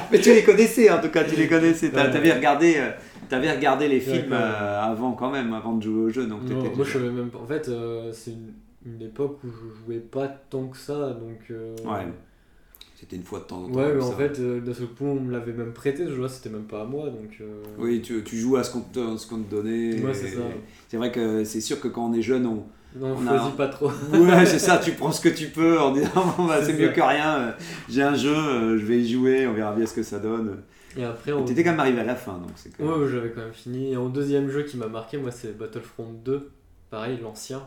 Mais tu les connaissais en tout cas, t'avais regardé les films avant quand même, avant de jouer au jeu. Donc non, moi je savais même pas, en fait c'est une époque où je jouais pas tant que ça donc... C'était une fois de temps en temps. Ouais, mais en fait, d'un seul coup, on me l'avait même prêté, ce jeu-là, c'était même pas à moi. Donc, oui, tu joues à ce qu'on te donnait. Ouais, c'est ça. C'est vrai que c'est sûr que quand on est jeune, on choisit pas trop. Ouais, c'est ça, tu prends ce que tu peux en disant c'est mieux que rien, j'ai un jeu, je vais y jouer, on verra bien ce que ça donne. Et après, t'étais quand même arrivé à la fin. Donc c'est quand même... Ouais, j'avais quand même fini. Et en deuxième jeu qui m'a marqué, moi, c'est Battlefront 2, pareil, l'ancien.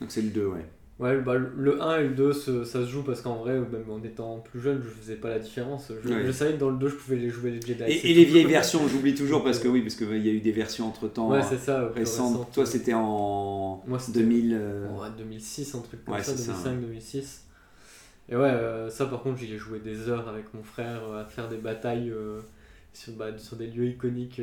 Donc c'est le 2, ouais. Ouais, le 1 et le 2 ça se joue parce qu'en vrai, même en étant plus jeune, je faisais pas la différence. Je savais que dans le 2, je pouvais les jouer les Jedi. Et les vieilles versions, j'oublie toujours parce qu'il y a eu des versions entre temps récentes. Toi, c'était en 2000. 2006, un truc comme 2005-2006. Et ouais, ça par contre, j'y ai joué des heures avec mon frère à faire des batailles sur des lieux iconiques.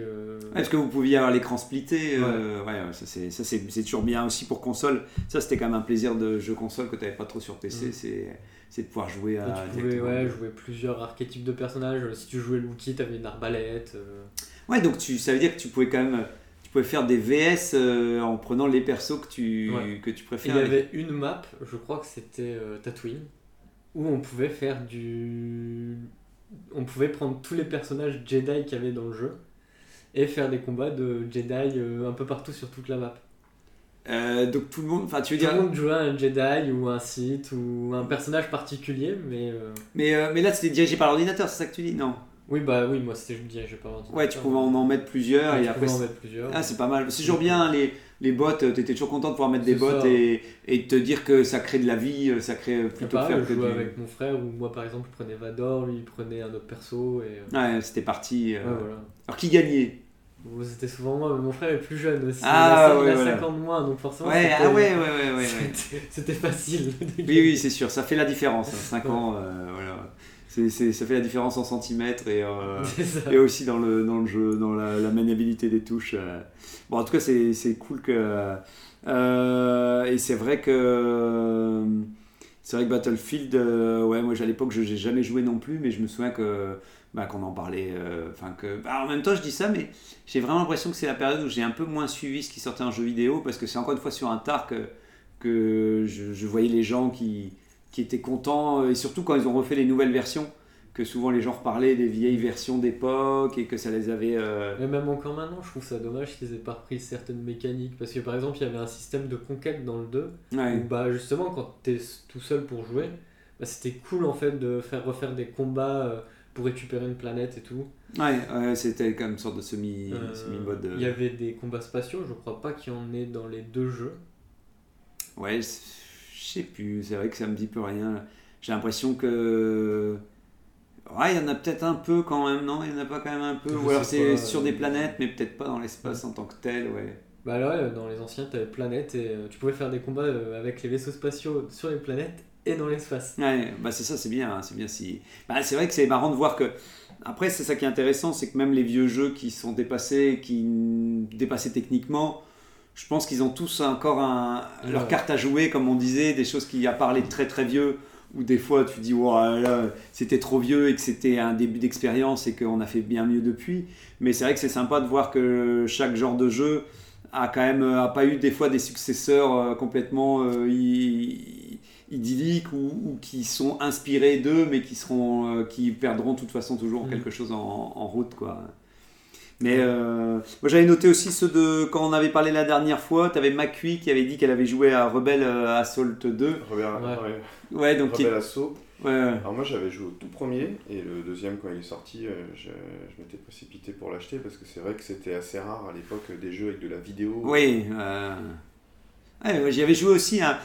Est-ce que vous pouviez avoir l'écran splitté? Ouais, ça c'est toujours bien aussi pour console. Ça, c'était quand même un plaisir de jeu console que tu n'avais pas trop sur PC. Mmh. C'est de pouvoir jouer à... Tu pouvais jouer plusieurs archétypes de personnages. Si tu jouais Wookiee, tu avais une arbalète. Ouais, donc ça veut dire que tu pouvais quand même... Tu pouvais faire des VS en prenant les persos que tu préfères. Il y avait une map, je crois que c'était Tatooine, où on pouvait faire on pouvait prendre tous les personnages Jedi qu'il y avait dans le jeu et faire des combats de Jedi un peu partout sur toute la map. Donc tout le monde, enfin tu veux dire, tout le monde jouait un Jedi ou un Sith ou un personnage particulier, mais là c'était dirigé par l'ordinateur, c'est ça que tu dis, non? Oui, bah oui, moi c'était, je me disais, j'ai pas entendu. Ouais, tu pouvais en mettre plusieurs. Et après, ah, c'est pas mal. C'est toujours bien, les bots, t'étais toujours content de pouvoir mettre des bots et te dire que ça crée de la vie, ça crée plutôt de faire que du... avec mon frère, ou moi par exemple, je prenais Vador, lui il prenait un autre perso. Et... Ouais, c'était parti. Voilà. Alors qui gagnait? C'était souvent moi, mais mon frère est plus jeune aussi. Il a 5 ans de moins, donc forcément c'était facile. Oui, c'est sûr, ça fait la différence, 5 ans, voilà. Ça fait la différence en centimètres et aussi dans le jeu, dans la maniabilité des touches. Bon, en tout cas, c'est cool que... et c'est vrai que Battlefield, moi à l'époque, je n'ai jamais joué non plus, mais je me souviens que... qu'on en parlait, en même temps je dis ça, mais j'ai vraiment l'impression que c'est la période où j'ai un peu moins suivi ce qui sortait en jeu vidéo, parce que c'est encore une fois sur un tard que je voyais les gens qui étaient contents, et surtout quand ils ont refait les nouvelles versions, que souvent les gens reparlaient des vieilles versions d'époque, et que ça les avait... Et même encore maintenant, je trouve ça dommage qu'ils aient pas repris certaines mécaniques, parce que par exemple, il y avait un système de conquête dans le 2, ouais. Où justement, quand t'es tout seul pour jouer, c'était cool en fait de refaire des combats... pour récupérer une planète et tout. Ouais, c'était comme une sorte de semi-mode. Il y avait des combats spatiaux, je crois pas qu'il y en ait dans les deux jeux. Ouais, je sais plus, c'est vrai que ça me dit plus rien. J'ai l'impression que... Ouais, il y en a peut-être un peu quand même, non? Il n'y en a pas quand même un peu? Ou alors c'est sur des planètes, mais peut-être pas dans l'espace en tant que tel, ouais. Bah là, dans les anciens, t'avais planète et tu pouvais faire des combats avec les vaisseaux spatiaux sur les planètes et dans l'espace. Ouais, c'est ça, c'est bien. Hein, c'est bien si... c'est vrai que c'est marrant de voir que... Après, c'est ça qui est intéressant, c'est que même les vieux jeux qui sont dépassés, techniquement, je pense qu'ils ont tous encore leur carte à jouer, comme on disait, des choses qui, à part les très très vieux, où des fois tu dis, ouais, là, c'était trop vieux et que c'était un début d'expérience et qu'on a fait bien mieux depuis. Mais c'est vrai que c'est sympa de voir que chaque genre de jeu a pas eu des fois des successeurs complètement... idylliques ou qui sont inspirés d'eux mais qui perdront de toute façon toujours quelque chose en route quoi. Mais moi j'avais noté aussi ceux de quand on avait parlé la dernière fois, t'avais McQueen qui avait dit qu'elle avait joué à Rebels Assault 2. Donc Rebels Assault. Ouais. Alors moi j'avais joué au tout premier et le deuxième quand il est sorti, je m'étais précipité pour l'acheter parce que c'est vrai que c'était assez rare à l'époque des jeux avec de la vidéo. Oui. Ouais, j'y avais joué aussi, hein.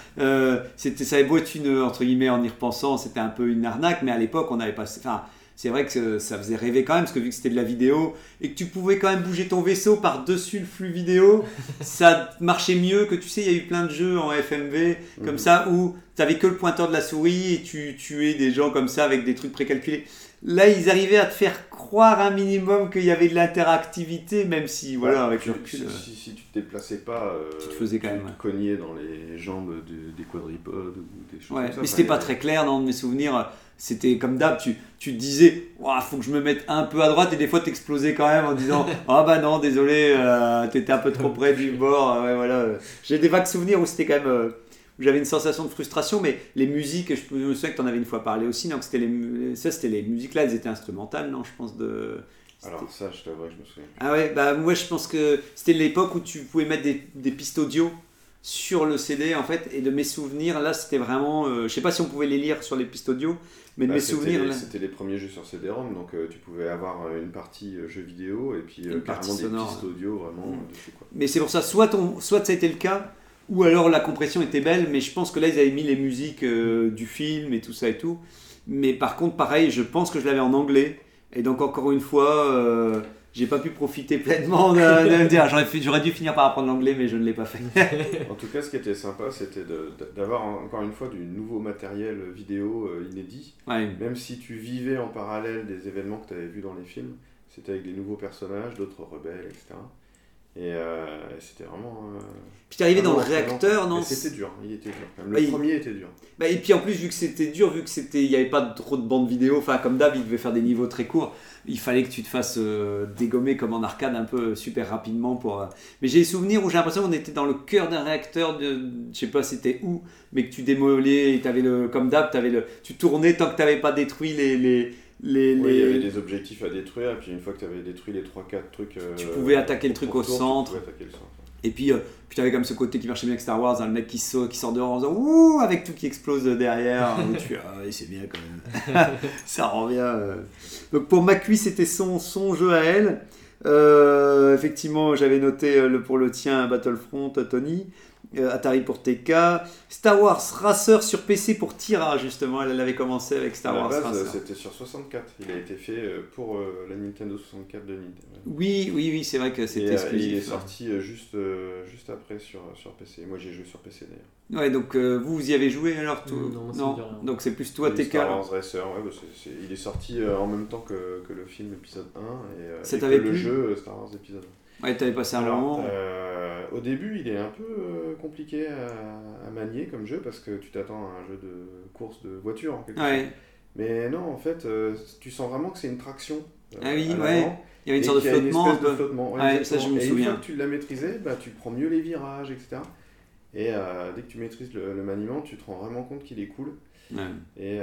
Ça avait beau être une, entre guillemets, en y repensant, c'était un peu une arnaque, mais à l'époque, on n'avait pas... Enfin, c'est vrai que ça faisait rêver quand même, parce que vu que c'était de la vidéo, et que tu pouvais quand même bouger ton vaisseau par-dessus le flux vidéo, ça marchait mieux que, tu sais, il y a eu plein de jeux en FMV, comme ça, où tu n'avais que le pointeur de la souris, et tu tuais des gens comme ça, avec des trucs précalculés. Là, ils arrivaient à te faire croire un minimum qu'il y avait de l'interactivité, même si, avec le recul... Si tu te déplaçais pas, tu te faisais quand même. Tu te cognais dans les jambes des quadripodes ou des choses comme ça. Mais c'était pas très clair dans mes souvenirs. C'était comme d'hab, tu te disais, faut que je me mette un peu à droite, et des fois t'explosais quand même en disant, non, désolé, t'étais un peu trop près du bord. J'ai des vagues souvenirs où c'était quand même... J'avais une sensation de frustration, mais les musiques, je me souviens que tu en avais une fois parlé aussi, donc c'était les musiques là, elles étaient instrumentales, non, je pense Alors ça, je t'avoue que je me souviens. Ah ouais, moi je pense que c'était l'époque où tu pouvais mettre des pistes audio sur le CD en fait, et de mes souvenirs là, c'était vraiment, je sais pas si on pouvait les lire sur les pistes audio, mais de mes souvenirs là. C'était les premiers jeux sur CD-ROM, donc tu pouvais avoir une partie jeux vidéo et puis carrément des pistes audio vraiment dessus quoi. Mais c'est pour ça, soit ça a été le cas. Ou alors la compression était belle, mais je pense que là, ils avaient mis les musiques du film et tout ça et tout. Mais par contre, pareil, je pense que je l'avais en anglais. Et donc, encore une fois, j'ai pas pu profiter pleinement de me dire, j'aurais dû finir par apprendre l'anglais, mais je ne l'ai pas fait. En tout cas, ce qui était sympa, c'était d'avoir encore une fois du nouveau matériel vidéo inédit. Ouais. Même si tu vivais en parallèle des événements que tu avais vus dans les films, c'était avec des nouveaux personnages, d'autres rebelles, etc. Et c'était vraiment. Puis t'es arrivé dans le réacteur, non ? C'était dur, il était dur. Même le premier était dur. Bah, et puis en plus, vu que c'était dur, vu qu'il n'y avait pas trop de bandes vidéo, enfin comme d'hab, il devait faire des niveaux très courts, il fallait que tu te fasses dégommer comme en arcade un peu super rapidement. Mais j'ai des souvenirs où j'ai l'impression qu'on était dans le cœur d'un réacteur, je sais pas c'était où, mais que tu démolais, et t'avais comme d'hab, tu tournais tant que t'avais pas détruit les... Oui, il y avait des objectifs à détruire, et puis une fois que tu avais détruit les 3-4 trucs... tu pouvais attaquer le truc au centre. Et puis, tu avais comme ce côté qui marchait bien avec Star Wars, hein, le mec qui sort dehors en faisant « Ouh !» avec tout qui explose derrière. Et c'est bien quand même. Ça rend bien. Donc pour Macui, c'était son jeu à elle. Effectivement, j'avais noté pour le tien Battlefront, Tony. Atari pour TK, Star Wars Racer sur PC pour Tira, justement, elle avait commencé avec Star Wars Racer. C'était sur 64, il a été fait pour la Nintendo 64 de Nintendo. Oui, c'est vrai que c'était exclusif. Il est sorti juste après sur PC. Moi j'ai joué sur PC d'ailleurs. Ouais, donc vous y avez joué alors tout... Non. Donc c'est plus toi TK. Star Wars Racer, ouais, bah, il est sorti en même temps que le film épisode 1 et que le jeu Star Wars épisode 1. Ouais, t'avais passé un moment. Au début, il est un peu compliqué à manier comme jeu parce que tu t'attends à un jeu de course de voiture en quelque sorte. Mais non, en fait, tu sens vraiment que c'est une traction. Il y avait une sorte de flottement. Une espèce de flottement. Ça, je me souviens. Une fois que tu l'as maîtrisé, bah, tu prends mieux les virages, etc. Et dès que tu maîtrises le maniement, tu te rends vraiment compte qu'il est cool. Ouais. Et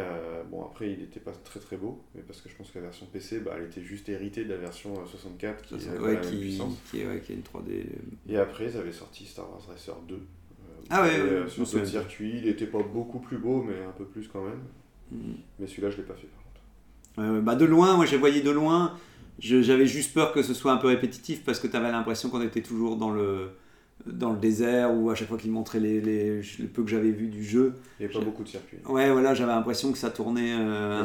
bon, après il n'était pas très très beau, mais parce que je pense que la version PC elle était juste héritée de la version 64 qui avait la même puissance. Qui est une 3D. Et après ils avaient sorti Star Wars Racer 2 sur ce circuit. Il n'était pas beaucoup plus beau, mais un peu plus quand même. Mais celui-là je ne l'ai pas fait par contre. Bah, de loin, moi j'ai voyé de loin, j'avais juste peur que ce soit un peu répétitif parce que tu avais l'impression qu'on était toujours dans le désert, ou à chaque fois qu'ils montraient le peu que j'avais vu du jeu. Il n'y avait pas beaucoup de circuits. Ouais, voilà, j'avais l'impression que ça tournait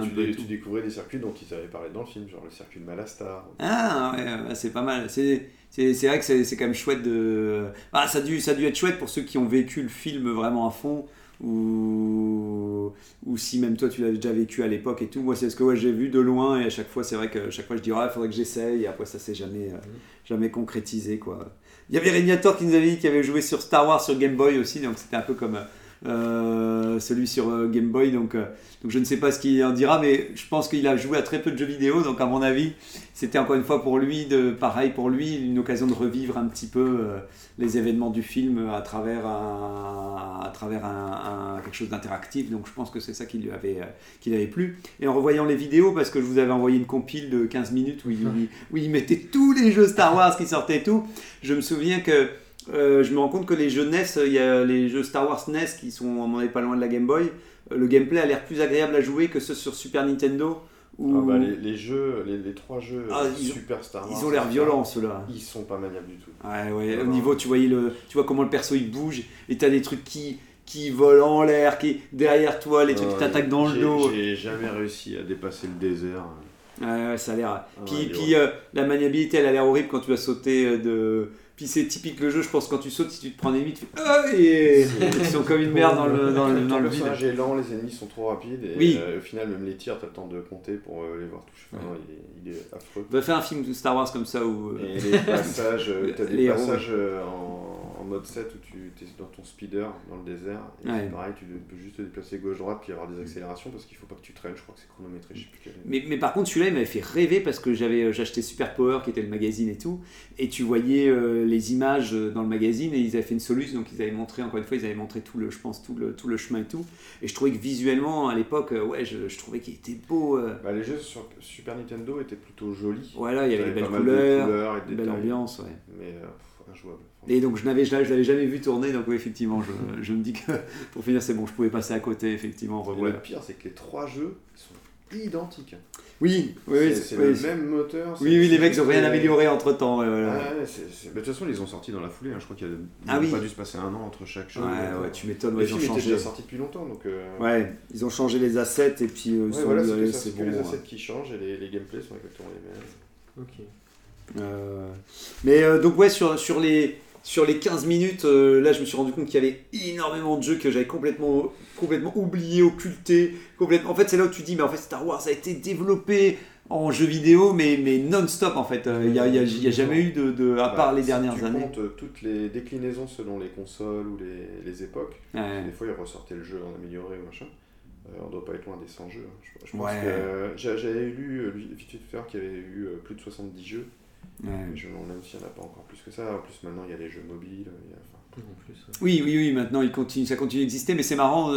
tu découvrais des circuits dont ils avaient parlé dans le film, genre le circuit de Malastar. Ah, ouais, c'est pas mal. C'est vrai que c'est quand même chouette de... Ah, ça a dû être chouette pour ceux qui ont vécu le film vraiment à fond, ou si même toi tu l'avais déjà vécu à l'époque et tout. Moi, c'est ce que j'ai vu de loin, et à chaque fois, c'est vrai que chaque fois je dis « Ah, il faudrait que j'essaye », et après ça s'est jamais concrétisé, quoi. Il y avait Régnator qui nous avait dit qu'il avait joué sur Star Wars sur Game Boy aussi, donc c'était un peu comme celui sur Game Boy, donc je ne sais pas ce qu'il en dira, mais je pense qu'il a joué à très peu de jeux vidéo, donc à mon avis c'était encore une fois pour lui, une occasion de revivre un petit peu les événements du film à travers quelque chose d'interactif, donc je pense que c'est ça qui lui avait plu. Et en revoyant les vidéos, parce que je vous avais envoyé une compile de 15 minutes où il mettait tous les jeux Star Wars qui sortaient et tout, je me souviens que je me rends compte que les jeux NES, il y a les jeux Star Wars NES qui sont, on est pas loin de la Game Boy, le gameplay a l'air plus agréable à jouer que ceux sur Super Nintendo. Les trois jeux Super Star Wars, ils ont l'air violents ceux-là. Ils sont pas maniables du tout. Ouais, au niveau, tu vois comment le perso il bouge, et t'as des trucs qui volent en l'air, qui derrière toi, les trucs qui t'attaquent dans le dos. J'ai jamais réussi à dépasser le désert. Ouais, ça a l'air. La maniabilité, elle a l'air horrible quand tu vas sauter de. Puis c'est typique le jeu, je pense, quand tu sautes, si tu te prends des ennemis, tu fais ils sont comme une merde dans le vide. Le personnage est lent, les ennemis sont trop rapides, et au final, même les tirs, t'as le temps de compter pour les voir toucher. Ouais. Enfin, il est affreux. On va faire un film de Star Wars comme ça où. Et les passages, t'as des passages en mode 7 où tu es dans ton speeder dans le désert, et c'est pareil, tu peux juste te déplacer gauche-droite puis avoir des accélérations parce qu'il faut pas que tu traînes, je crois que c'est chronométré, je sais plus quel. Mais par contre, celui-là, il m'avait fait rêver parce que j'achetais Super Power qui était le magazine et tout, et tu voyais les images dans le magazine, et ils avaient fait une solution, donc ils avaient montré tout le chemin et tout, et je trouvais que visuellement à l'époque, je trouvais qu'il était beau. Bah, les jeux sur Super Nintendo étaient plutôt jolis. Voilà, il y avait des belles couleurs, une belle ambiance, ouais. Mais injouable. Et donc je l'avais jamais vu tourner, donc effectivement je me dis que pour finir c'est bon, je pouvais passer à côté, effectivement. Le pire c'est que les trois jeux sont identiques. Oui, c'est le même moteur. Oui, les mecs n'ont rien amélioré entre temps. Voilà. De toute façon ils les ont sortis dans la foulée, hein. Je crois qu'il n'a pas dû se passer un an entre chaque jeu. Ouais, tu m'étonnes. Les films étaient déjà sortis depuis longtemps, donc. Ouais, ils ont changé les assets et puis. C'est les assets qui changent et les gameplays sont exactement les mêmes. Ok. Donc ouais, sur les 15 minutes, là je me suis rendu compte qu'il y avait énormément de jeux que j'avais complètement oublié, occulté. En fait, c'est là où tu dis, mais en fait Star Wars a été développé en jeu vidéo, mais non-stop en fait. Il n'y a jamais eu à part les dernières années. Si tu comptes toutes les déclinaisons selon les consoles ou les époques, ouais. Des fois ils ressortaient le jeu en amélioré ou machin. On doit pas être loin des 100 jeux. Je pense que j'avais lu vite tout à l'heure qu'il y avait eu plus de 70 jeux. Ouais. Mais je me demande s'il n'y en a pas encore plus que ça. En plus, maintenant, il y a les jeux mobiles. Oui, maintenant, ça continue d'exister. Mais c'est marrant.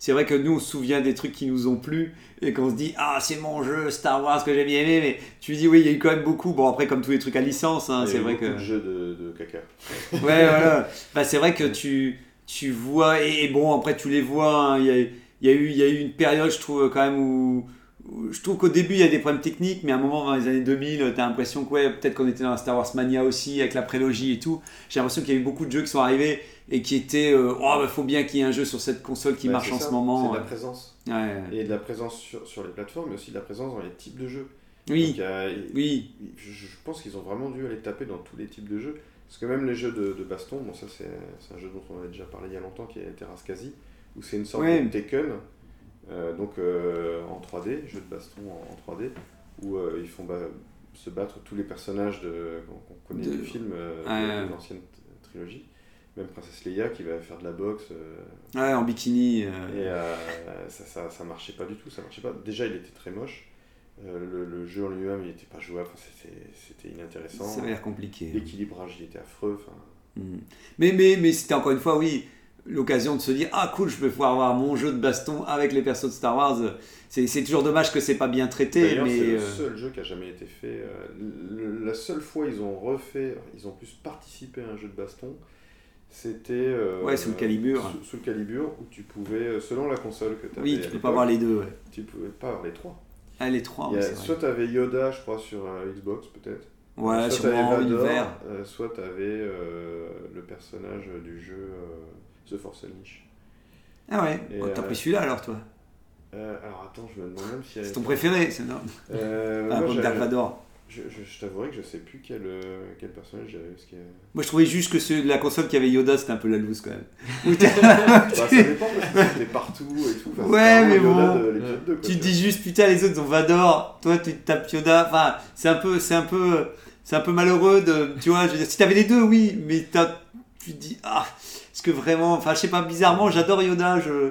C'est vrai que nous, on se souvient des trucs qui nous ont plu et qu'on se dit, ah, c'est mon jeu Star Wars que j'ai bien aimé. Mais tu dis, oui, il y a eu quand même beaucoup. Bon, après, comme tous les trucs à licence, hein, c'est vrai que. Le jeu de caca. Ouais, voilà. Bah, c'est vrai que tu vois. Et bon, après, tu les vois. Il y a eu une période, je trouve, quand même, où. Je trouve qu'au début il y a des problèmes techniques, mais à un moment dans les années 2000, t'as l'impression que peut-être qu'on était dans la Star Wars Mania aussi avec la prélogie et tout. J'ai l'impression qu'il y a eu beaucoup de jeux qui sont arrivés et qui étaient faut bien qu'il y ait un jeu sur cette console qui marche en ce moment. C'est de la présence. Ouais. Et de la présence sur les plateformes, mais aussi de la présence dans les types de jeux. Oui. Donc, je pense qu'ils ont vraiment dû aller taper dans tous les types de jeux. Parce que même les jeux de baston, bon, ça c'est un jeu dont on avait déjà parlé il y a longtemps qui est Terraskazi, où c'est une sorte de Tekken. Donc en 3D, jeu de baston en 3D, où ils font se battre tous les personnages qu'on connaît du film de l'ancienne trilogie. Même Princesse Leia qui va faire de la boxe. En bikini. Ça marchait pas du tout. Déjà, il était très moche. Le jeu en lui-même, il n'était pas jouable. C'était inintéressant. Ça a l'air compliqué. L'équilibrage, il était affreux. Mais c'était encore une fois, oui. L'occasion de se dire, ah cool, je vais pouvoir avoir mon jeu de baston avec les persos de Star Wars. C'est toujours dommage que c'est pas bien traité. D'ailleurs, mais c'est le seul jeu qui a jamais été fait. La seule fois ils ont plus participé à un jeu de baston, c'était sous le Calibur. Sous le Calibur, où tu pouvais, selon la console que tu avais. Oui, tu peux pas avoir les deux. Ouais. Tu pouvais pas avoir les trois. Ah, les trois, oui, c'est vrai. Soit tu avais Yoda, je crois, sur Xbox peut-être. Ouais, soit tu avais Vador, soit tu avais le personnage du jeu. The Force Unleashed. Ah ouais, t'as pris celui-là alors toi. Alors attends, je me demande même si. C'est ton préféré, c'est énorme. Dark Vador. Je t'avouerai que je sais plus quel personnage j'avais. Moi je trouvais juste que celui de la console qui avait Yoda c'était un peu la loose quand même. Ça dépend parce que c'était partout et tout. Ouais, mais bon. Tu te dis juste putain, les autres ont Vador, toi tu te tapes Yoda. Enfin, c'est un peu malheureux de. Tu vois, je veux dire, si t'avais les deux, oui, mais tu te dis ah. Parce que vraiment, enfin je sais pas, bizarrement j'adore Yoda, je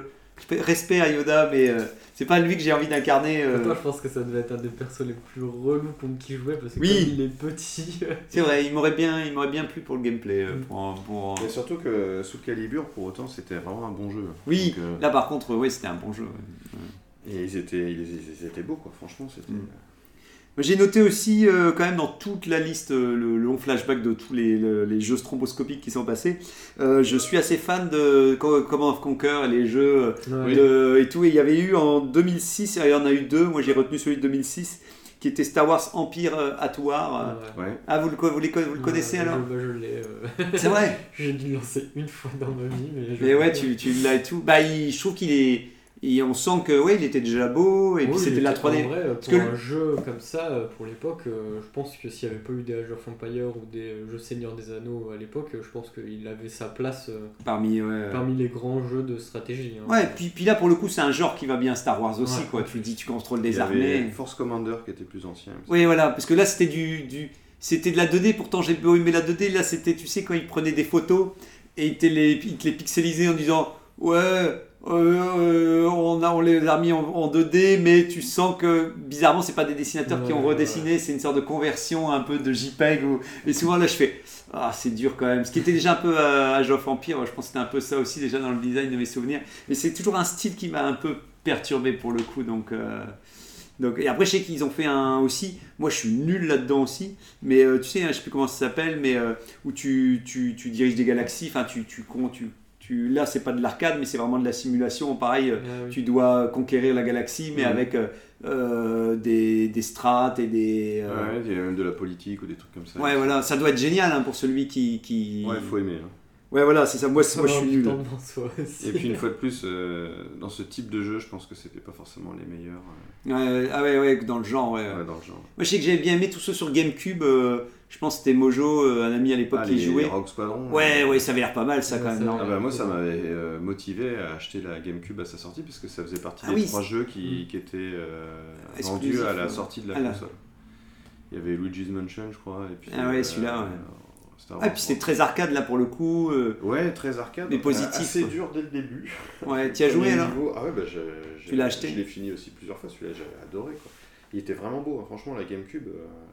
respecte à Yoda, mais c'est pas lui que j'ai envie d'incarner. Attends, je pense que ça devait être un des persos les plus relous contre qui il jouait, parce que il est petit. C'est vrai, il m'aurait bien plu pour le gameplay. Et surtout que sous le Calibur, pour autant, c'était vraiment un bon jeu. Oui, donc, là par contre, oui, c'était un bon jeu. Ouais. Et ils étaient beaux, quoi, franchement, c'était... J'ai noté aussi, quand même, dans toute la liste, le long flashback de tous les jeux stromboscopiques qui sont passés. Je suis assez fan de Command & Conquer, les jeux et tout. Et il y avait eu en 2006, il y en a eu deux, moi j'ai retenu celui de 2006, qui était Star Wars Empire at War. Ouais. Ah, vous le connaissez alors ? Je l'ai. C'est vrai ? J'ai dû le lancer une fois dans ma vie. Mais ouais, tu l'as et tout. Bah, je trouve qu'il est... Et on sent que il était déjà beau, et puis c'était la 3D. En vrai, un jeu comme ça, pour l'époque, je pense que s'il n'y avait pas eu des Age of Empires ou des jeux Seigneur des Anneaux à l'époque, je pense qu'il avait sa place parmi les grands jeux de stratégie. Hein. Ouais, puis là pour le coup, c'est un genre qui va bien Star Wars aussi. Ouais, quoi. Tu dis, tu contrôles des armées. Force Commander qui était plus ancien. Oui, voilà, parce que là c'était c'était de la 2D, pourtant j'ai beau aimer la 2D, là c'était, tu sais, quand ils prenaient des photos et ils te les pixelisaient en disant ouais. On les a mis en 2D, mais tu sens que bizarrement c'est pas des dessinateurs qui ont redessiné, c'est une sorte de conversion un peu de JPEG et souvent là je fais c'est dur quand même, ce qui était déjà un peu Age of Empire, je pense que c'était un peu ça aussi déjà dans le design de mes souvenirs, mais c'est toujours un style qui m'a un peu perturbé pour le coup, donc et après je sais qu'ils ont fait un aussi, moi je suis nul là-dedans aussi, mais tu sais, je sais plus comment ça s'appelle, mais où tu diriges des galaxies, enfin là c'est pas de l'arcade, mais c'est vraiment de la simulation, pareil, tu dois conquérir la galaxie, mais avec des strates et des... il y a même de la politique ou des trucs comme ça. Ouais, voilà, ça doit être génial pour celui qui... Ouais, il faut aimer. Hein. Ouais, voilà, c'est ça, moi je suis nul. Et puis une fois de plus, dans ce type de jeu, je pense que c'était pas forcément les meilleurs. Dans le genre, ouais. Moi je sais que j'avais bien aimé tous ceux sur GameCube, Je pense que c'était Mojo, un ami à l'époque qui jouait. Rogue Squadron. Ouais, ça avait l'air pas mal ça quand même. Moi ça m'avait motivé à acheter la GameCube à sa sortie parce que ça faisait partie des trois jeux qui étaient vendus à la sortie de la console. Il y avait Luigi's Mansion je crois. Et puis, celui-là ouais. Ah, et puis c'était très arcade là pour le coup. Ouais, très arcade. Mais positif. Assez dur dès le début. Ouais, tu as joué alors ? Ah ouais, bah tu l'as acheté ? Je l'ai fini aussi plusieurs fois, celui-là j'avais adoré quoi. Il était vraiment beau, hein. Franchement la GameCube,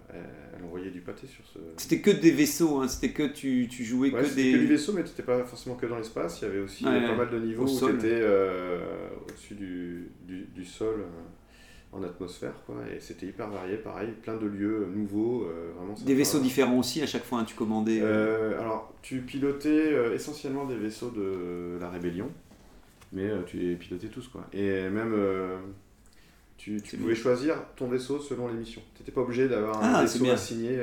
elle envoyait du pâté sur ce... C'était que des vaisseaux, hein. C'était que tu jouais que des... C'était que du vaisseau mais t'étais pas forcément que dans l'espace, il y avait aussi pas mal de niveaux où t'étais au-dessus du sol en atmosphère quoi, et c'était hyper varié, pareil, plein de lieux nouveaux, vraiment sympa. Des vaisseaux différents aussi à chaque fois, hein, tu commandais alors tu pilotais essentiellement des vaisseaux de la Rébellion, mais tu les pilotais tous quoi, et même... Tu pouvais choisir ton vaisseau selon les missions. Tu n'étais pas obligé d'avoir un vaisseau assigné.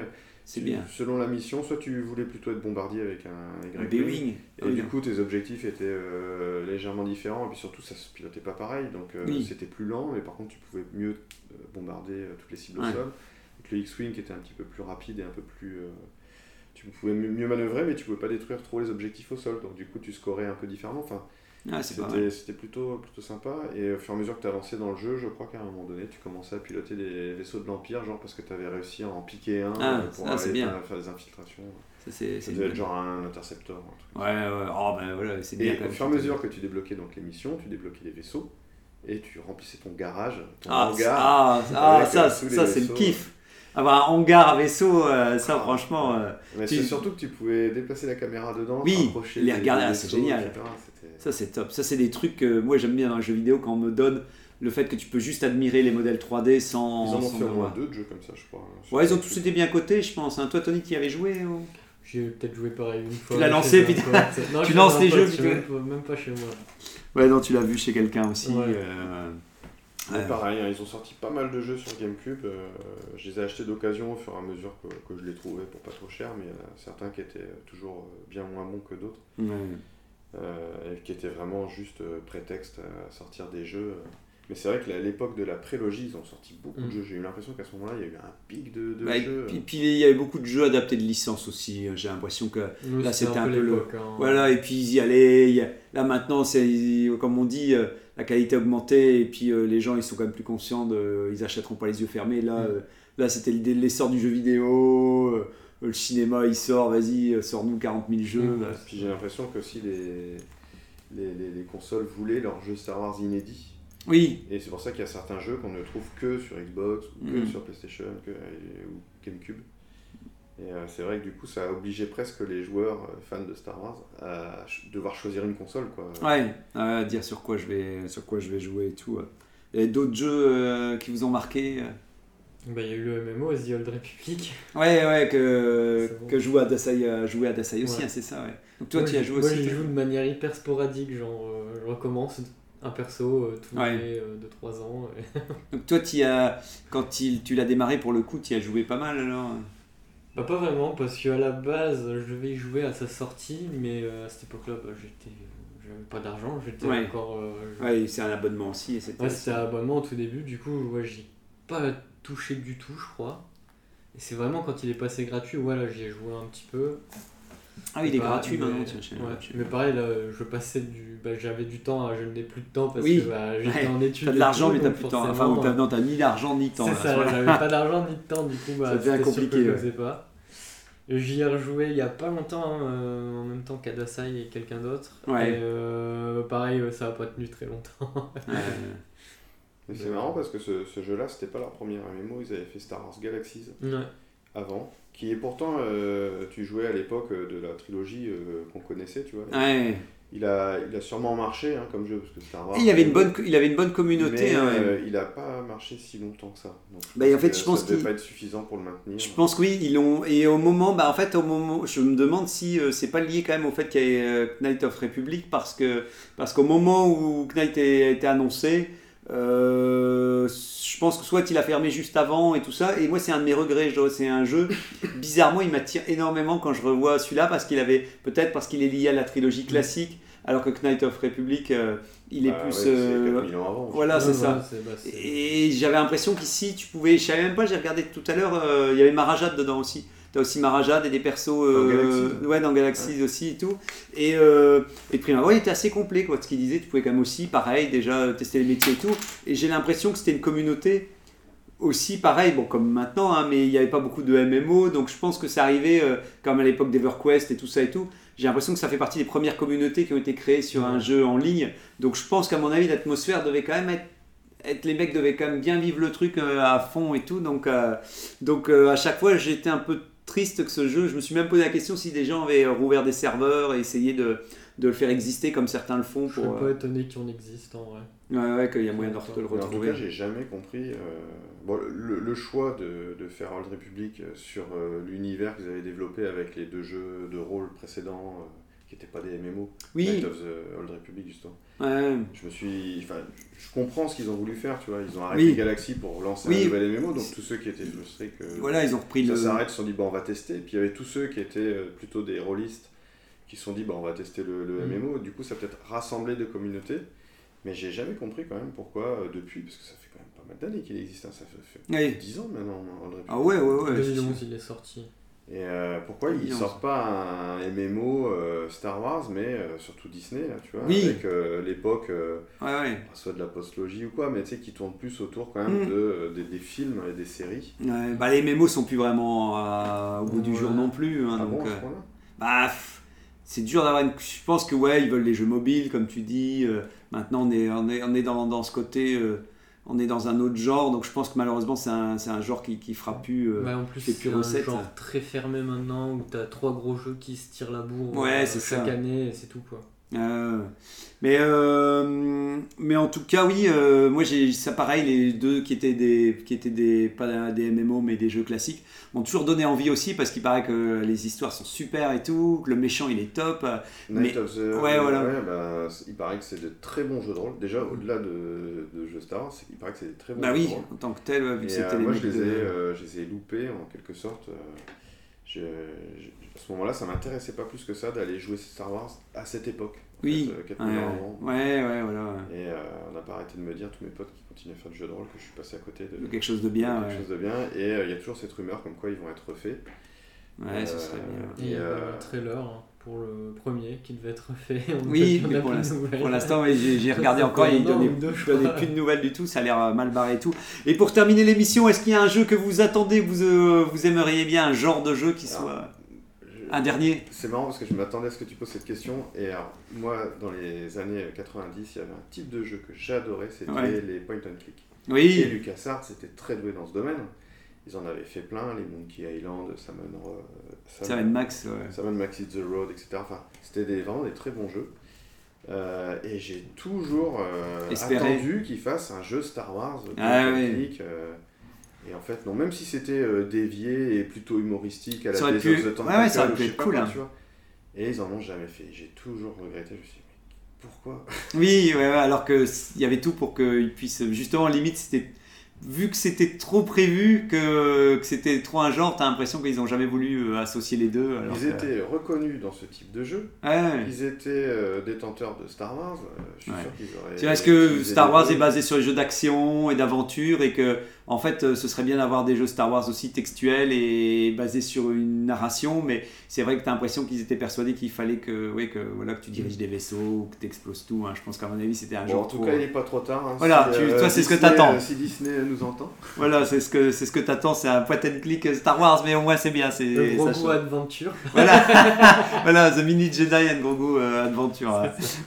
C'est bien. Selon la mission, soit tu voulais plutôt être bombardier avec un B-Wing. Et du coup, tes objectifs étaient légèrement différents. Et puis surtout, ça ne se pilotait pas pareil. Donc c'était plus lent. Mais par contre, tu pouvais mieux bombarder toutes les cibles au sol. Avec le X-Wing qui était un petit peu plus rapide et un peu plus... tu pouvais mieux manœuvrer, mais tu ne pouvais pas détruire trop les objectifs au sol. Donc du coup, tu scorais un peu différemment. Enfin, c'était plutôt sympa, et au fur et à mesure que tu avançais dans le jeu, je crois qu'à un moment donné tu commençais à piloter des vaisseaux de l'Empire, genre parce que tu avais réussi à en piquer un pour aller faire des infiltrations. Ça devait être genre un intercepteur, un truc. C'est bien. Et au fur et à mesure que tu débloquais donc les missions, tu débloquais les vaisseaux et tu remplissais ton garage, ton hangar. Ça c'est le kiff. Avoir un hangar à vaisseau, franchement... mais c'est surtout que tu pouvais déplacer la caméra dedans, t'approcher les regarder, c'est génial. Etc. Ça, c'est top. Ça, c'est des trucs que moi, j'aime bien dans les jeux vidéo, quand on me donne le fait que tu peux juste admirer les modèles 3D sans... Ils en ont fait au moins 2 de jeux comme ça, je crois. Ouais, ils ont tous été bien cotés, je pense. Hein. Toi, Tony, tu y avais joué J'ai peut-être joué pareil une fois. Tu l'as lancé, puis tu lances les jeux. Même pas chez moi. Ouais, non, tu l'as vu chez quelqu'un aussi. Ouais. Pareil, hein, ils ont sorti pas mal de jeux sur GameCube, je les ai achetés d'occasion au fur et à mesure que je les trouvais pour pas trop cher, mais il y en a certains qui étaient toujours bien moins bons que d'autres, et qui étaient vraiment juste prétexte à sortir des jeux. Mais c'est vrai qu'à l'époque de la prélogie, ils ont sorti beaucoup de jeux. J'ai eu l'impression qu'à ce moment-là, il y a eu un pic de jeux. Puis il y avait beaucoup de jeux adaptés de licences aussi. J'ai l'impression que là, c'était un peu le... Hein. Voilà, et puis ils y allaient. Là, maintenant, c'est comme on dit, la qualité a augmenté. Et puis les gens, ils sont quand même plus conscients. Ils n'achèteront pas les yeux fermés. Là c'était l'essor du jeu vidéo. Le cinéma, il sort. Vas-y, sors-nous 40 000 jeux. Puis j'ai l'impression que aussi les consoles voulaient leurs jeux Star Wars inédits. Oui. Et c'est pour ça qu'il y a certains jeux qu'on ne trouve que sur Xbox, ou que sur PlayStation, ou GameCube. Et c'est vrai que du coup, ça a obligé presque les joueurs fans de Star Wars à devoir choisir une console, quoi. Ouais, à dire sur quoi je vais jouer et tout. Il y a d'autres jeux qui vous ont marqué ? Il y a eu le MMO, The Old Republic. Ouais, que jouait Hadassaï aussi, hein, c'est ça, ouais. Donc toi, tu y as joué aussi. Moi, j'y joue de manière hyper sporadique, genre je recommence un perso tous les 2-3 ans. Donc toi, tu l'as démarré pour le coup, tu y as joué pas mal alors ? Bah, pas vraiment, parce qu'à la base, je devais y jouer à sa sortie, mais à cette époque-là, j'avais pas d'argent, j'étais encore... c'est un abonnement aussi. Et c'était un abonnement au tout début, du coup, j'y ai pas touché du tout, je crois. Et c'est vraiment quand il est passé gratuit, là, j'y ai joué un petit peu. Ah oui, il est gratuit maintenant. Mais pareil, là, j'avais du temps, je n'ai plus de temps parce que j'étais en études. T'as de l'argent, mais t'as plus de temps. Enfin, non, t'as ni d'argent ni de temps. C'est ça, j'avais pas d'argent ni de temps, du coup, ça devient compliqué. Je sais pas. J'y ai rejoué il y a pas longtemps, en même temps qu'Hadassaï et quelqu'un d'autre. Ouais. Et pareil, ça a pas tenu très longtemps. Mais c'est marrant parce que ce jeu-là, c'était pas leur première MMO, ils avaient fait Star Wars Galaxies avant. Qui est pourtant, tu jouais à l'époque de la trilogie qu'on connaissait, tu vois. Ouais. Il a sûrement marché hein, comme jeu, parce que Star Wars... Il avait une bonne communauté. Mais il n'a pas marché si longtemps que ça. Donc, je pense que ça ne devait pas être suffisant pour le maintenir. Je pense que oui, ils l'ont... Et au moment, je me demande si c'est pas lié quand même au fait qu'il y ait Knights of Republic, parce qu'au moment où Knight a été annoncé... je pense que soit il a fermé juste avant et tout ça, et moi c'est un de mes regrets, c'est un jeu, bizarrement il m'attire énormément quand je revois celui-là, parce qu'il est lié à la trilogie classique, alors que Knights of Republic il est plus... c'est 4000 ans avant, ça. Et j'avais l'impression qu'ici tu pouvais, je savais même pas, j'ai regardé tout à l'heure, il y avait Mara Jade dedans aussi, T'as aussi Mara Jade et des persos dans Galaxies aussi et tout. Et Prime Avoir, il était assez complet, quoi. Ce qu'il disait, tu pouvais quand même aussi, pareil, déjà tester les métiers et tout. Et j'ai l'impression que c'était une communauté aussi, pareil, bon, comme maintenant, hein, mais il n'y avait pas beaucoup de MMO, donc je pense que ça arrivait, comme à l'époque d'EverQuest et tout ça et tout. J'ai l'impression que ça fait partie des premières communautés qui ont été créées sur un jeu en ligne. Donc je pense qu'à mon avis, l'atmosphère devait quand même être les mecs devaient quand même bien vivre le truc à fond et tout. Donc à chaque fois, j'étais un peu triste que ce jeu, je me suis même posé la question si des gens avaient rouvert des serveurs et essayé de le faire exister comme certains le font. Je suis pas étonné qu'il en existe en vrai. Ouais, qu'il y a moyen de le retrouver. En tout cas, j'ai jamais compris le choix de faire Old Republic sur l'univers que vous avez développé avec les deux jeux de rôle précédents qui n'étaient pas des MMO. Oui. Knights of the Old Republic, justement. Ouais. Je comprends ce qu'ils ont voulu faire, tu vois. Ils ont arrêté Galaxy pour lancer un nouvel MMO, donc tous ceux qui étaient frustrés que ils ont repris s'arrête, se sont dit on va tester. Et puis il y avait tous ceux qui étaient plutôt des rôlistes qui se sont dit on va tester le MMO. Du coup, ça a peut-être rassemblé deux communautés, mais j'ai jamais compris quand même pourquoi depuis, parce que ça fait quand même pas mal d'années qu'il existe, hein, ça fait 10 ans maintenant. Ouais. 2011, il est sorti. Et pourquoi ils sortent pas un MMO Star Wars, mais surtout Disney, là, tu vois, avec l'époque, soit de la post-logie ou quoi, mais tu sais, qui tourne plus autour quand même des films et des séries. Les MMO sont plus vraiment au bout du jour non plus. Hein, c'est dur d'avoir une... Je pense que ils veulent les jeux mobiles, comme tu dis. Maintenant, on est dans ce côté... on est dans un autre genre, donc je pense que malheureusement c'est un genre qui fera plus en plus c'est recette. Un genre très fermé maintenant où t'as 3 gros jeux qui se tirent la bourre chaque année et c'est tout quoi. Mais en tout cas moi j'ai ça pareil, les deux qui étaient pas des MMO mais des jeux classiques m'ont toujours donné envie aussi, parce qu'il paraît que les histoires sont super et tout, que le méchant il est top. Il paraît que c'est de très bons jeux de rôle, déjà au-delà de jeux Star Wars, il paraît que c'est de très bons jeux de rôle. En tant que tel, vu que c'était les moi je les ai loupés en quelque sorte. À ce moment-là, ça m'intéressait pas plus que ça d'aller jouer Star Wars à cette époque. Oui. 4 000 ans avant. Et on n'a pas arrêté de me dire, tous mes potes qui continuent à faire du jeu de rôle, que je suis passé à côté de quelque chose de bien. Et il y a toujours cette rumeur comme quoi ils vont être refaits. Ce serait bien. Et le trailer pour le premier qui devait être refait. Mais pour l'instant, j'ai regardé encore et il donnait plus de nouvelles du tout. Ça a l'air mal barré et tout. Et pour terminer l'émission, est-ce qu'il y a un jeu que vous attendez, vous aimeriez bien, un genre de jeu qui soit... Un dernier. C'est marrant parce que je m'attendais à ce que tu poses cette question. Et alors, moi, dans les années 90, il y avait un type de jeu que j'adorais, c'était les point and click. Oui. Et LucasArts était très doué dans ce domaine. Ils en avaient fait plein, les Monkey Island, Sam & Max Hit the Road, etc. Enfin, c'était vraiment des très bons jeux. Et j'ai toujours attendu qu'ils fassent un jeu Star Wars technique. Et en fait, non, même si c'était dévié et plutôt humoristique à la Tales of the Tentacle, ça aurait pu être cool. Tu vois. Et ils en ont jamais fait. J'ai toujours regretté. Je me suis dit, mais pourquoi ? Alors qu'il y avait tout pour qu'ils puissent. Justement, limite, c'était. Vu que c'était trop prévu, que c'était trop un genre, t'as l'impression qu'ils n'ont jamais voulu associer les deux. Alors ils étaient reconnus dans ce type de jeu. Ils étaient détenteurs de Star Wars. Je suis sûr qu'ils auraient... Tu vois, est-ce que Star Wars est basé sur les jeux d'action et d'aventure et que, en fait, ce serait bien d'avoir des jeux Star Wars aussi textuels et basés sur une narration, mais c'est vrai que t'as l'impression qu'ils étaient persuadés qu'il fallait que tu diriges des vaisseaux ou que t'exploses tout. Hein. Je pense qu'à mon avis, c'était un genre... En tout cas, il n'est pas trop tard. Hein, c'est ce que t'attends. Si Disney... nous entend. C'est ce que t'attends, c'est un point and click Star Wars, mais au moins c'est bien, c'est le Grogu Adventure. The Mini Jedi and Grogu Adventure.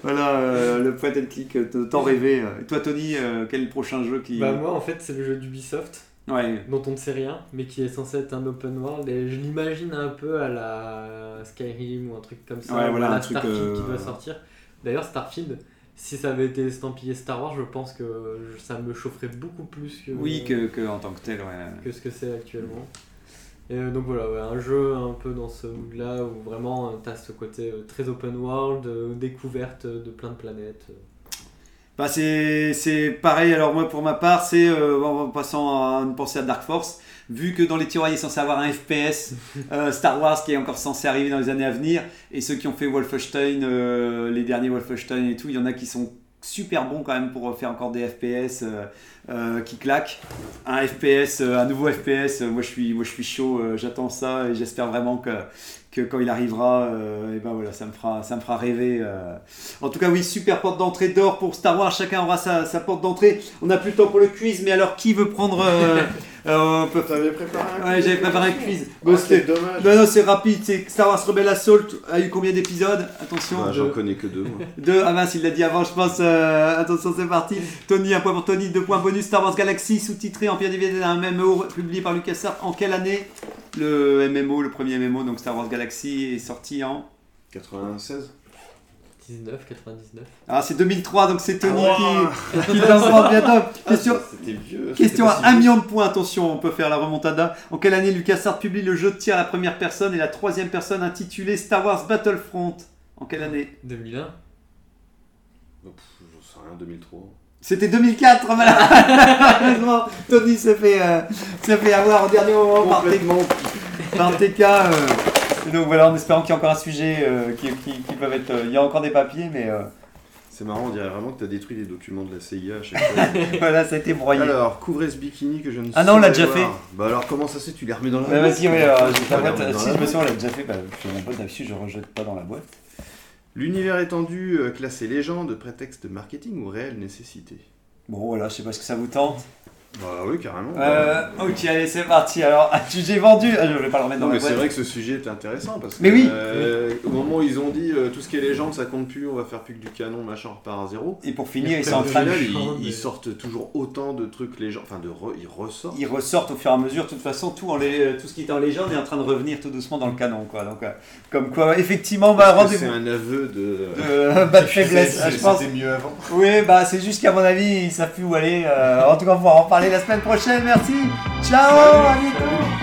Le point and click tant rêvé. Et toi Tony, quel prochain jeu qui... moi en fait c'est le jeu d'Ubisoft dont on ne sait rien mais qui est censé être un open world, et je l'imagine un peu à la Skyrim ou un truc comme ça, un Starfield qui doit sortir. D'ailleurs Starfield, si ça avait été estampillé Star Wars, je pense que ça me chaufferait beaucoup plus que en tant que tel, que ce que c'est actuellement. Et donc un jeu un peu dans ce mood-là où vraiment t'as ce côté très open world, découverte de plein de planètes. C'est pareil. Alors moi pour ma part, c'est en passant à une pensée à Dark Forces. Vu que dans les tiroirs il est censé avoir un FPS, Star Wars qui est encore censé arriver dans les années à venir, et ceux qui ont fait Wolfenstein, les derniers Wolfenstein et tout, il y en a qui sont super bon quand même pour faire encore des FPS qui claquent. Un FPS, un nouveau FPS, moi je suis chaud, j'attends ça et j'espère vraiment que quand il arrivera, et ben voilà, ça me fera rêver. En tout cas, oui, super porte d'entrée d'or pour Star Wars. Chacun aura sa porte d'entrée. On n'a plus le temps pour le quiz, mais alors qui veut prendre T'avais préparé un quiz. Ouais, j'avais préparé un quiz. Bon, c'est dommage. Non, c'est rapide. C'est Star Wars Rebel Assault a eu combien d'épisodes? Attention. Bah, j'en connais que deux. Moi. Deux. Ah mince, il l'a dit avant, je pense. Attention, c'est parti. Tony, un point pour Tony, 2 points bonus. Star Wars Galaxy, sous-titré Empire divisé d'un MMO publié par LucasArts. En quelle année? Le MMO, le premier MMO, donc Star Wars Galaxy, est sorti en 96 19, 99. Ah, c'est 2003, donc c'est Tony qui l'emporte bientôt. Question à 1 million de points, attention, on peut faire la remontada. En quelle année LucasArts publie le jeu de tir à la première personne et la troisième personne intitulé Star Wars Battlefront? En quelle année? 2001. J'en sais rien, 2003. C'était 2004, voilà. Malheureusement, Tony s'est fait avoir au dernier moment par TK. Donc voilà, en espérant qu'il y a encore un sujet qui peuvent être. Il y a encore des papiers, mais. C'est marrant, on dirait vraiment que tu as détruit les documents de la CIA à chaque fois. Voilà, ça a été broyé. Alors, couvrez ce bikini que je ne sais pas. Ah non, on l'a déjà fait. Bah alors, comment ça se fait? Tu les remets dans la boîte? Bah vas-y, oui, si je me souviens, on l'a déjà fait. Bah, je suis mon pote là-dessus, je rejette pas dans la boîte. L'univers étendu, classé légende, prétexte marketing ou réelle nécessité? Bon voilà, je sais pas ce que ça vous tente. Bah oui, carrément. Ok, allez, c'est parti. Alors, j'ai vendu. Je vais pas le remettre dans la boîte. C'est vrai que ce sujet est intéressant parce que. Mais oui. Au moment où ils ont dit tout ce qui est légende, ça compte plus. On va faire plus que du canon, machin, on repart à zéro. Et pour finir, ils sont en train de. Ils sortent toujours autant de trucs légendes. Enfin, ils ressortent. Ils ressortent au fur et à mesure. De toute façon, tout ce qui est en légende est en train de revenir tout doucement dans le canon, quoi. Donc, comme quoi, effectivement, bah rendez-vous. C'est un aveu de faiblesse. Je pense. C'était mieux avant. Oui, bah c'est juste qu'à mon avis, ils savent plus où aller. En tout cas, on va en parler la semaine prochaine, merci. Ciao, à bientôt.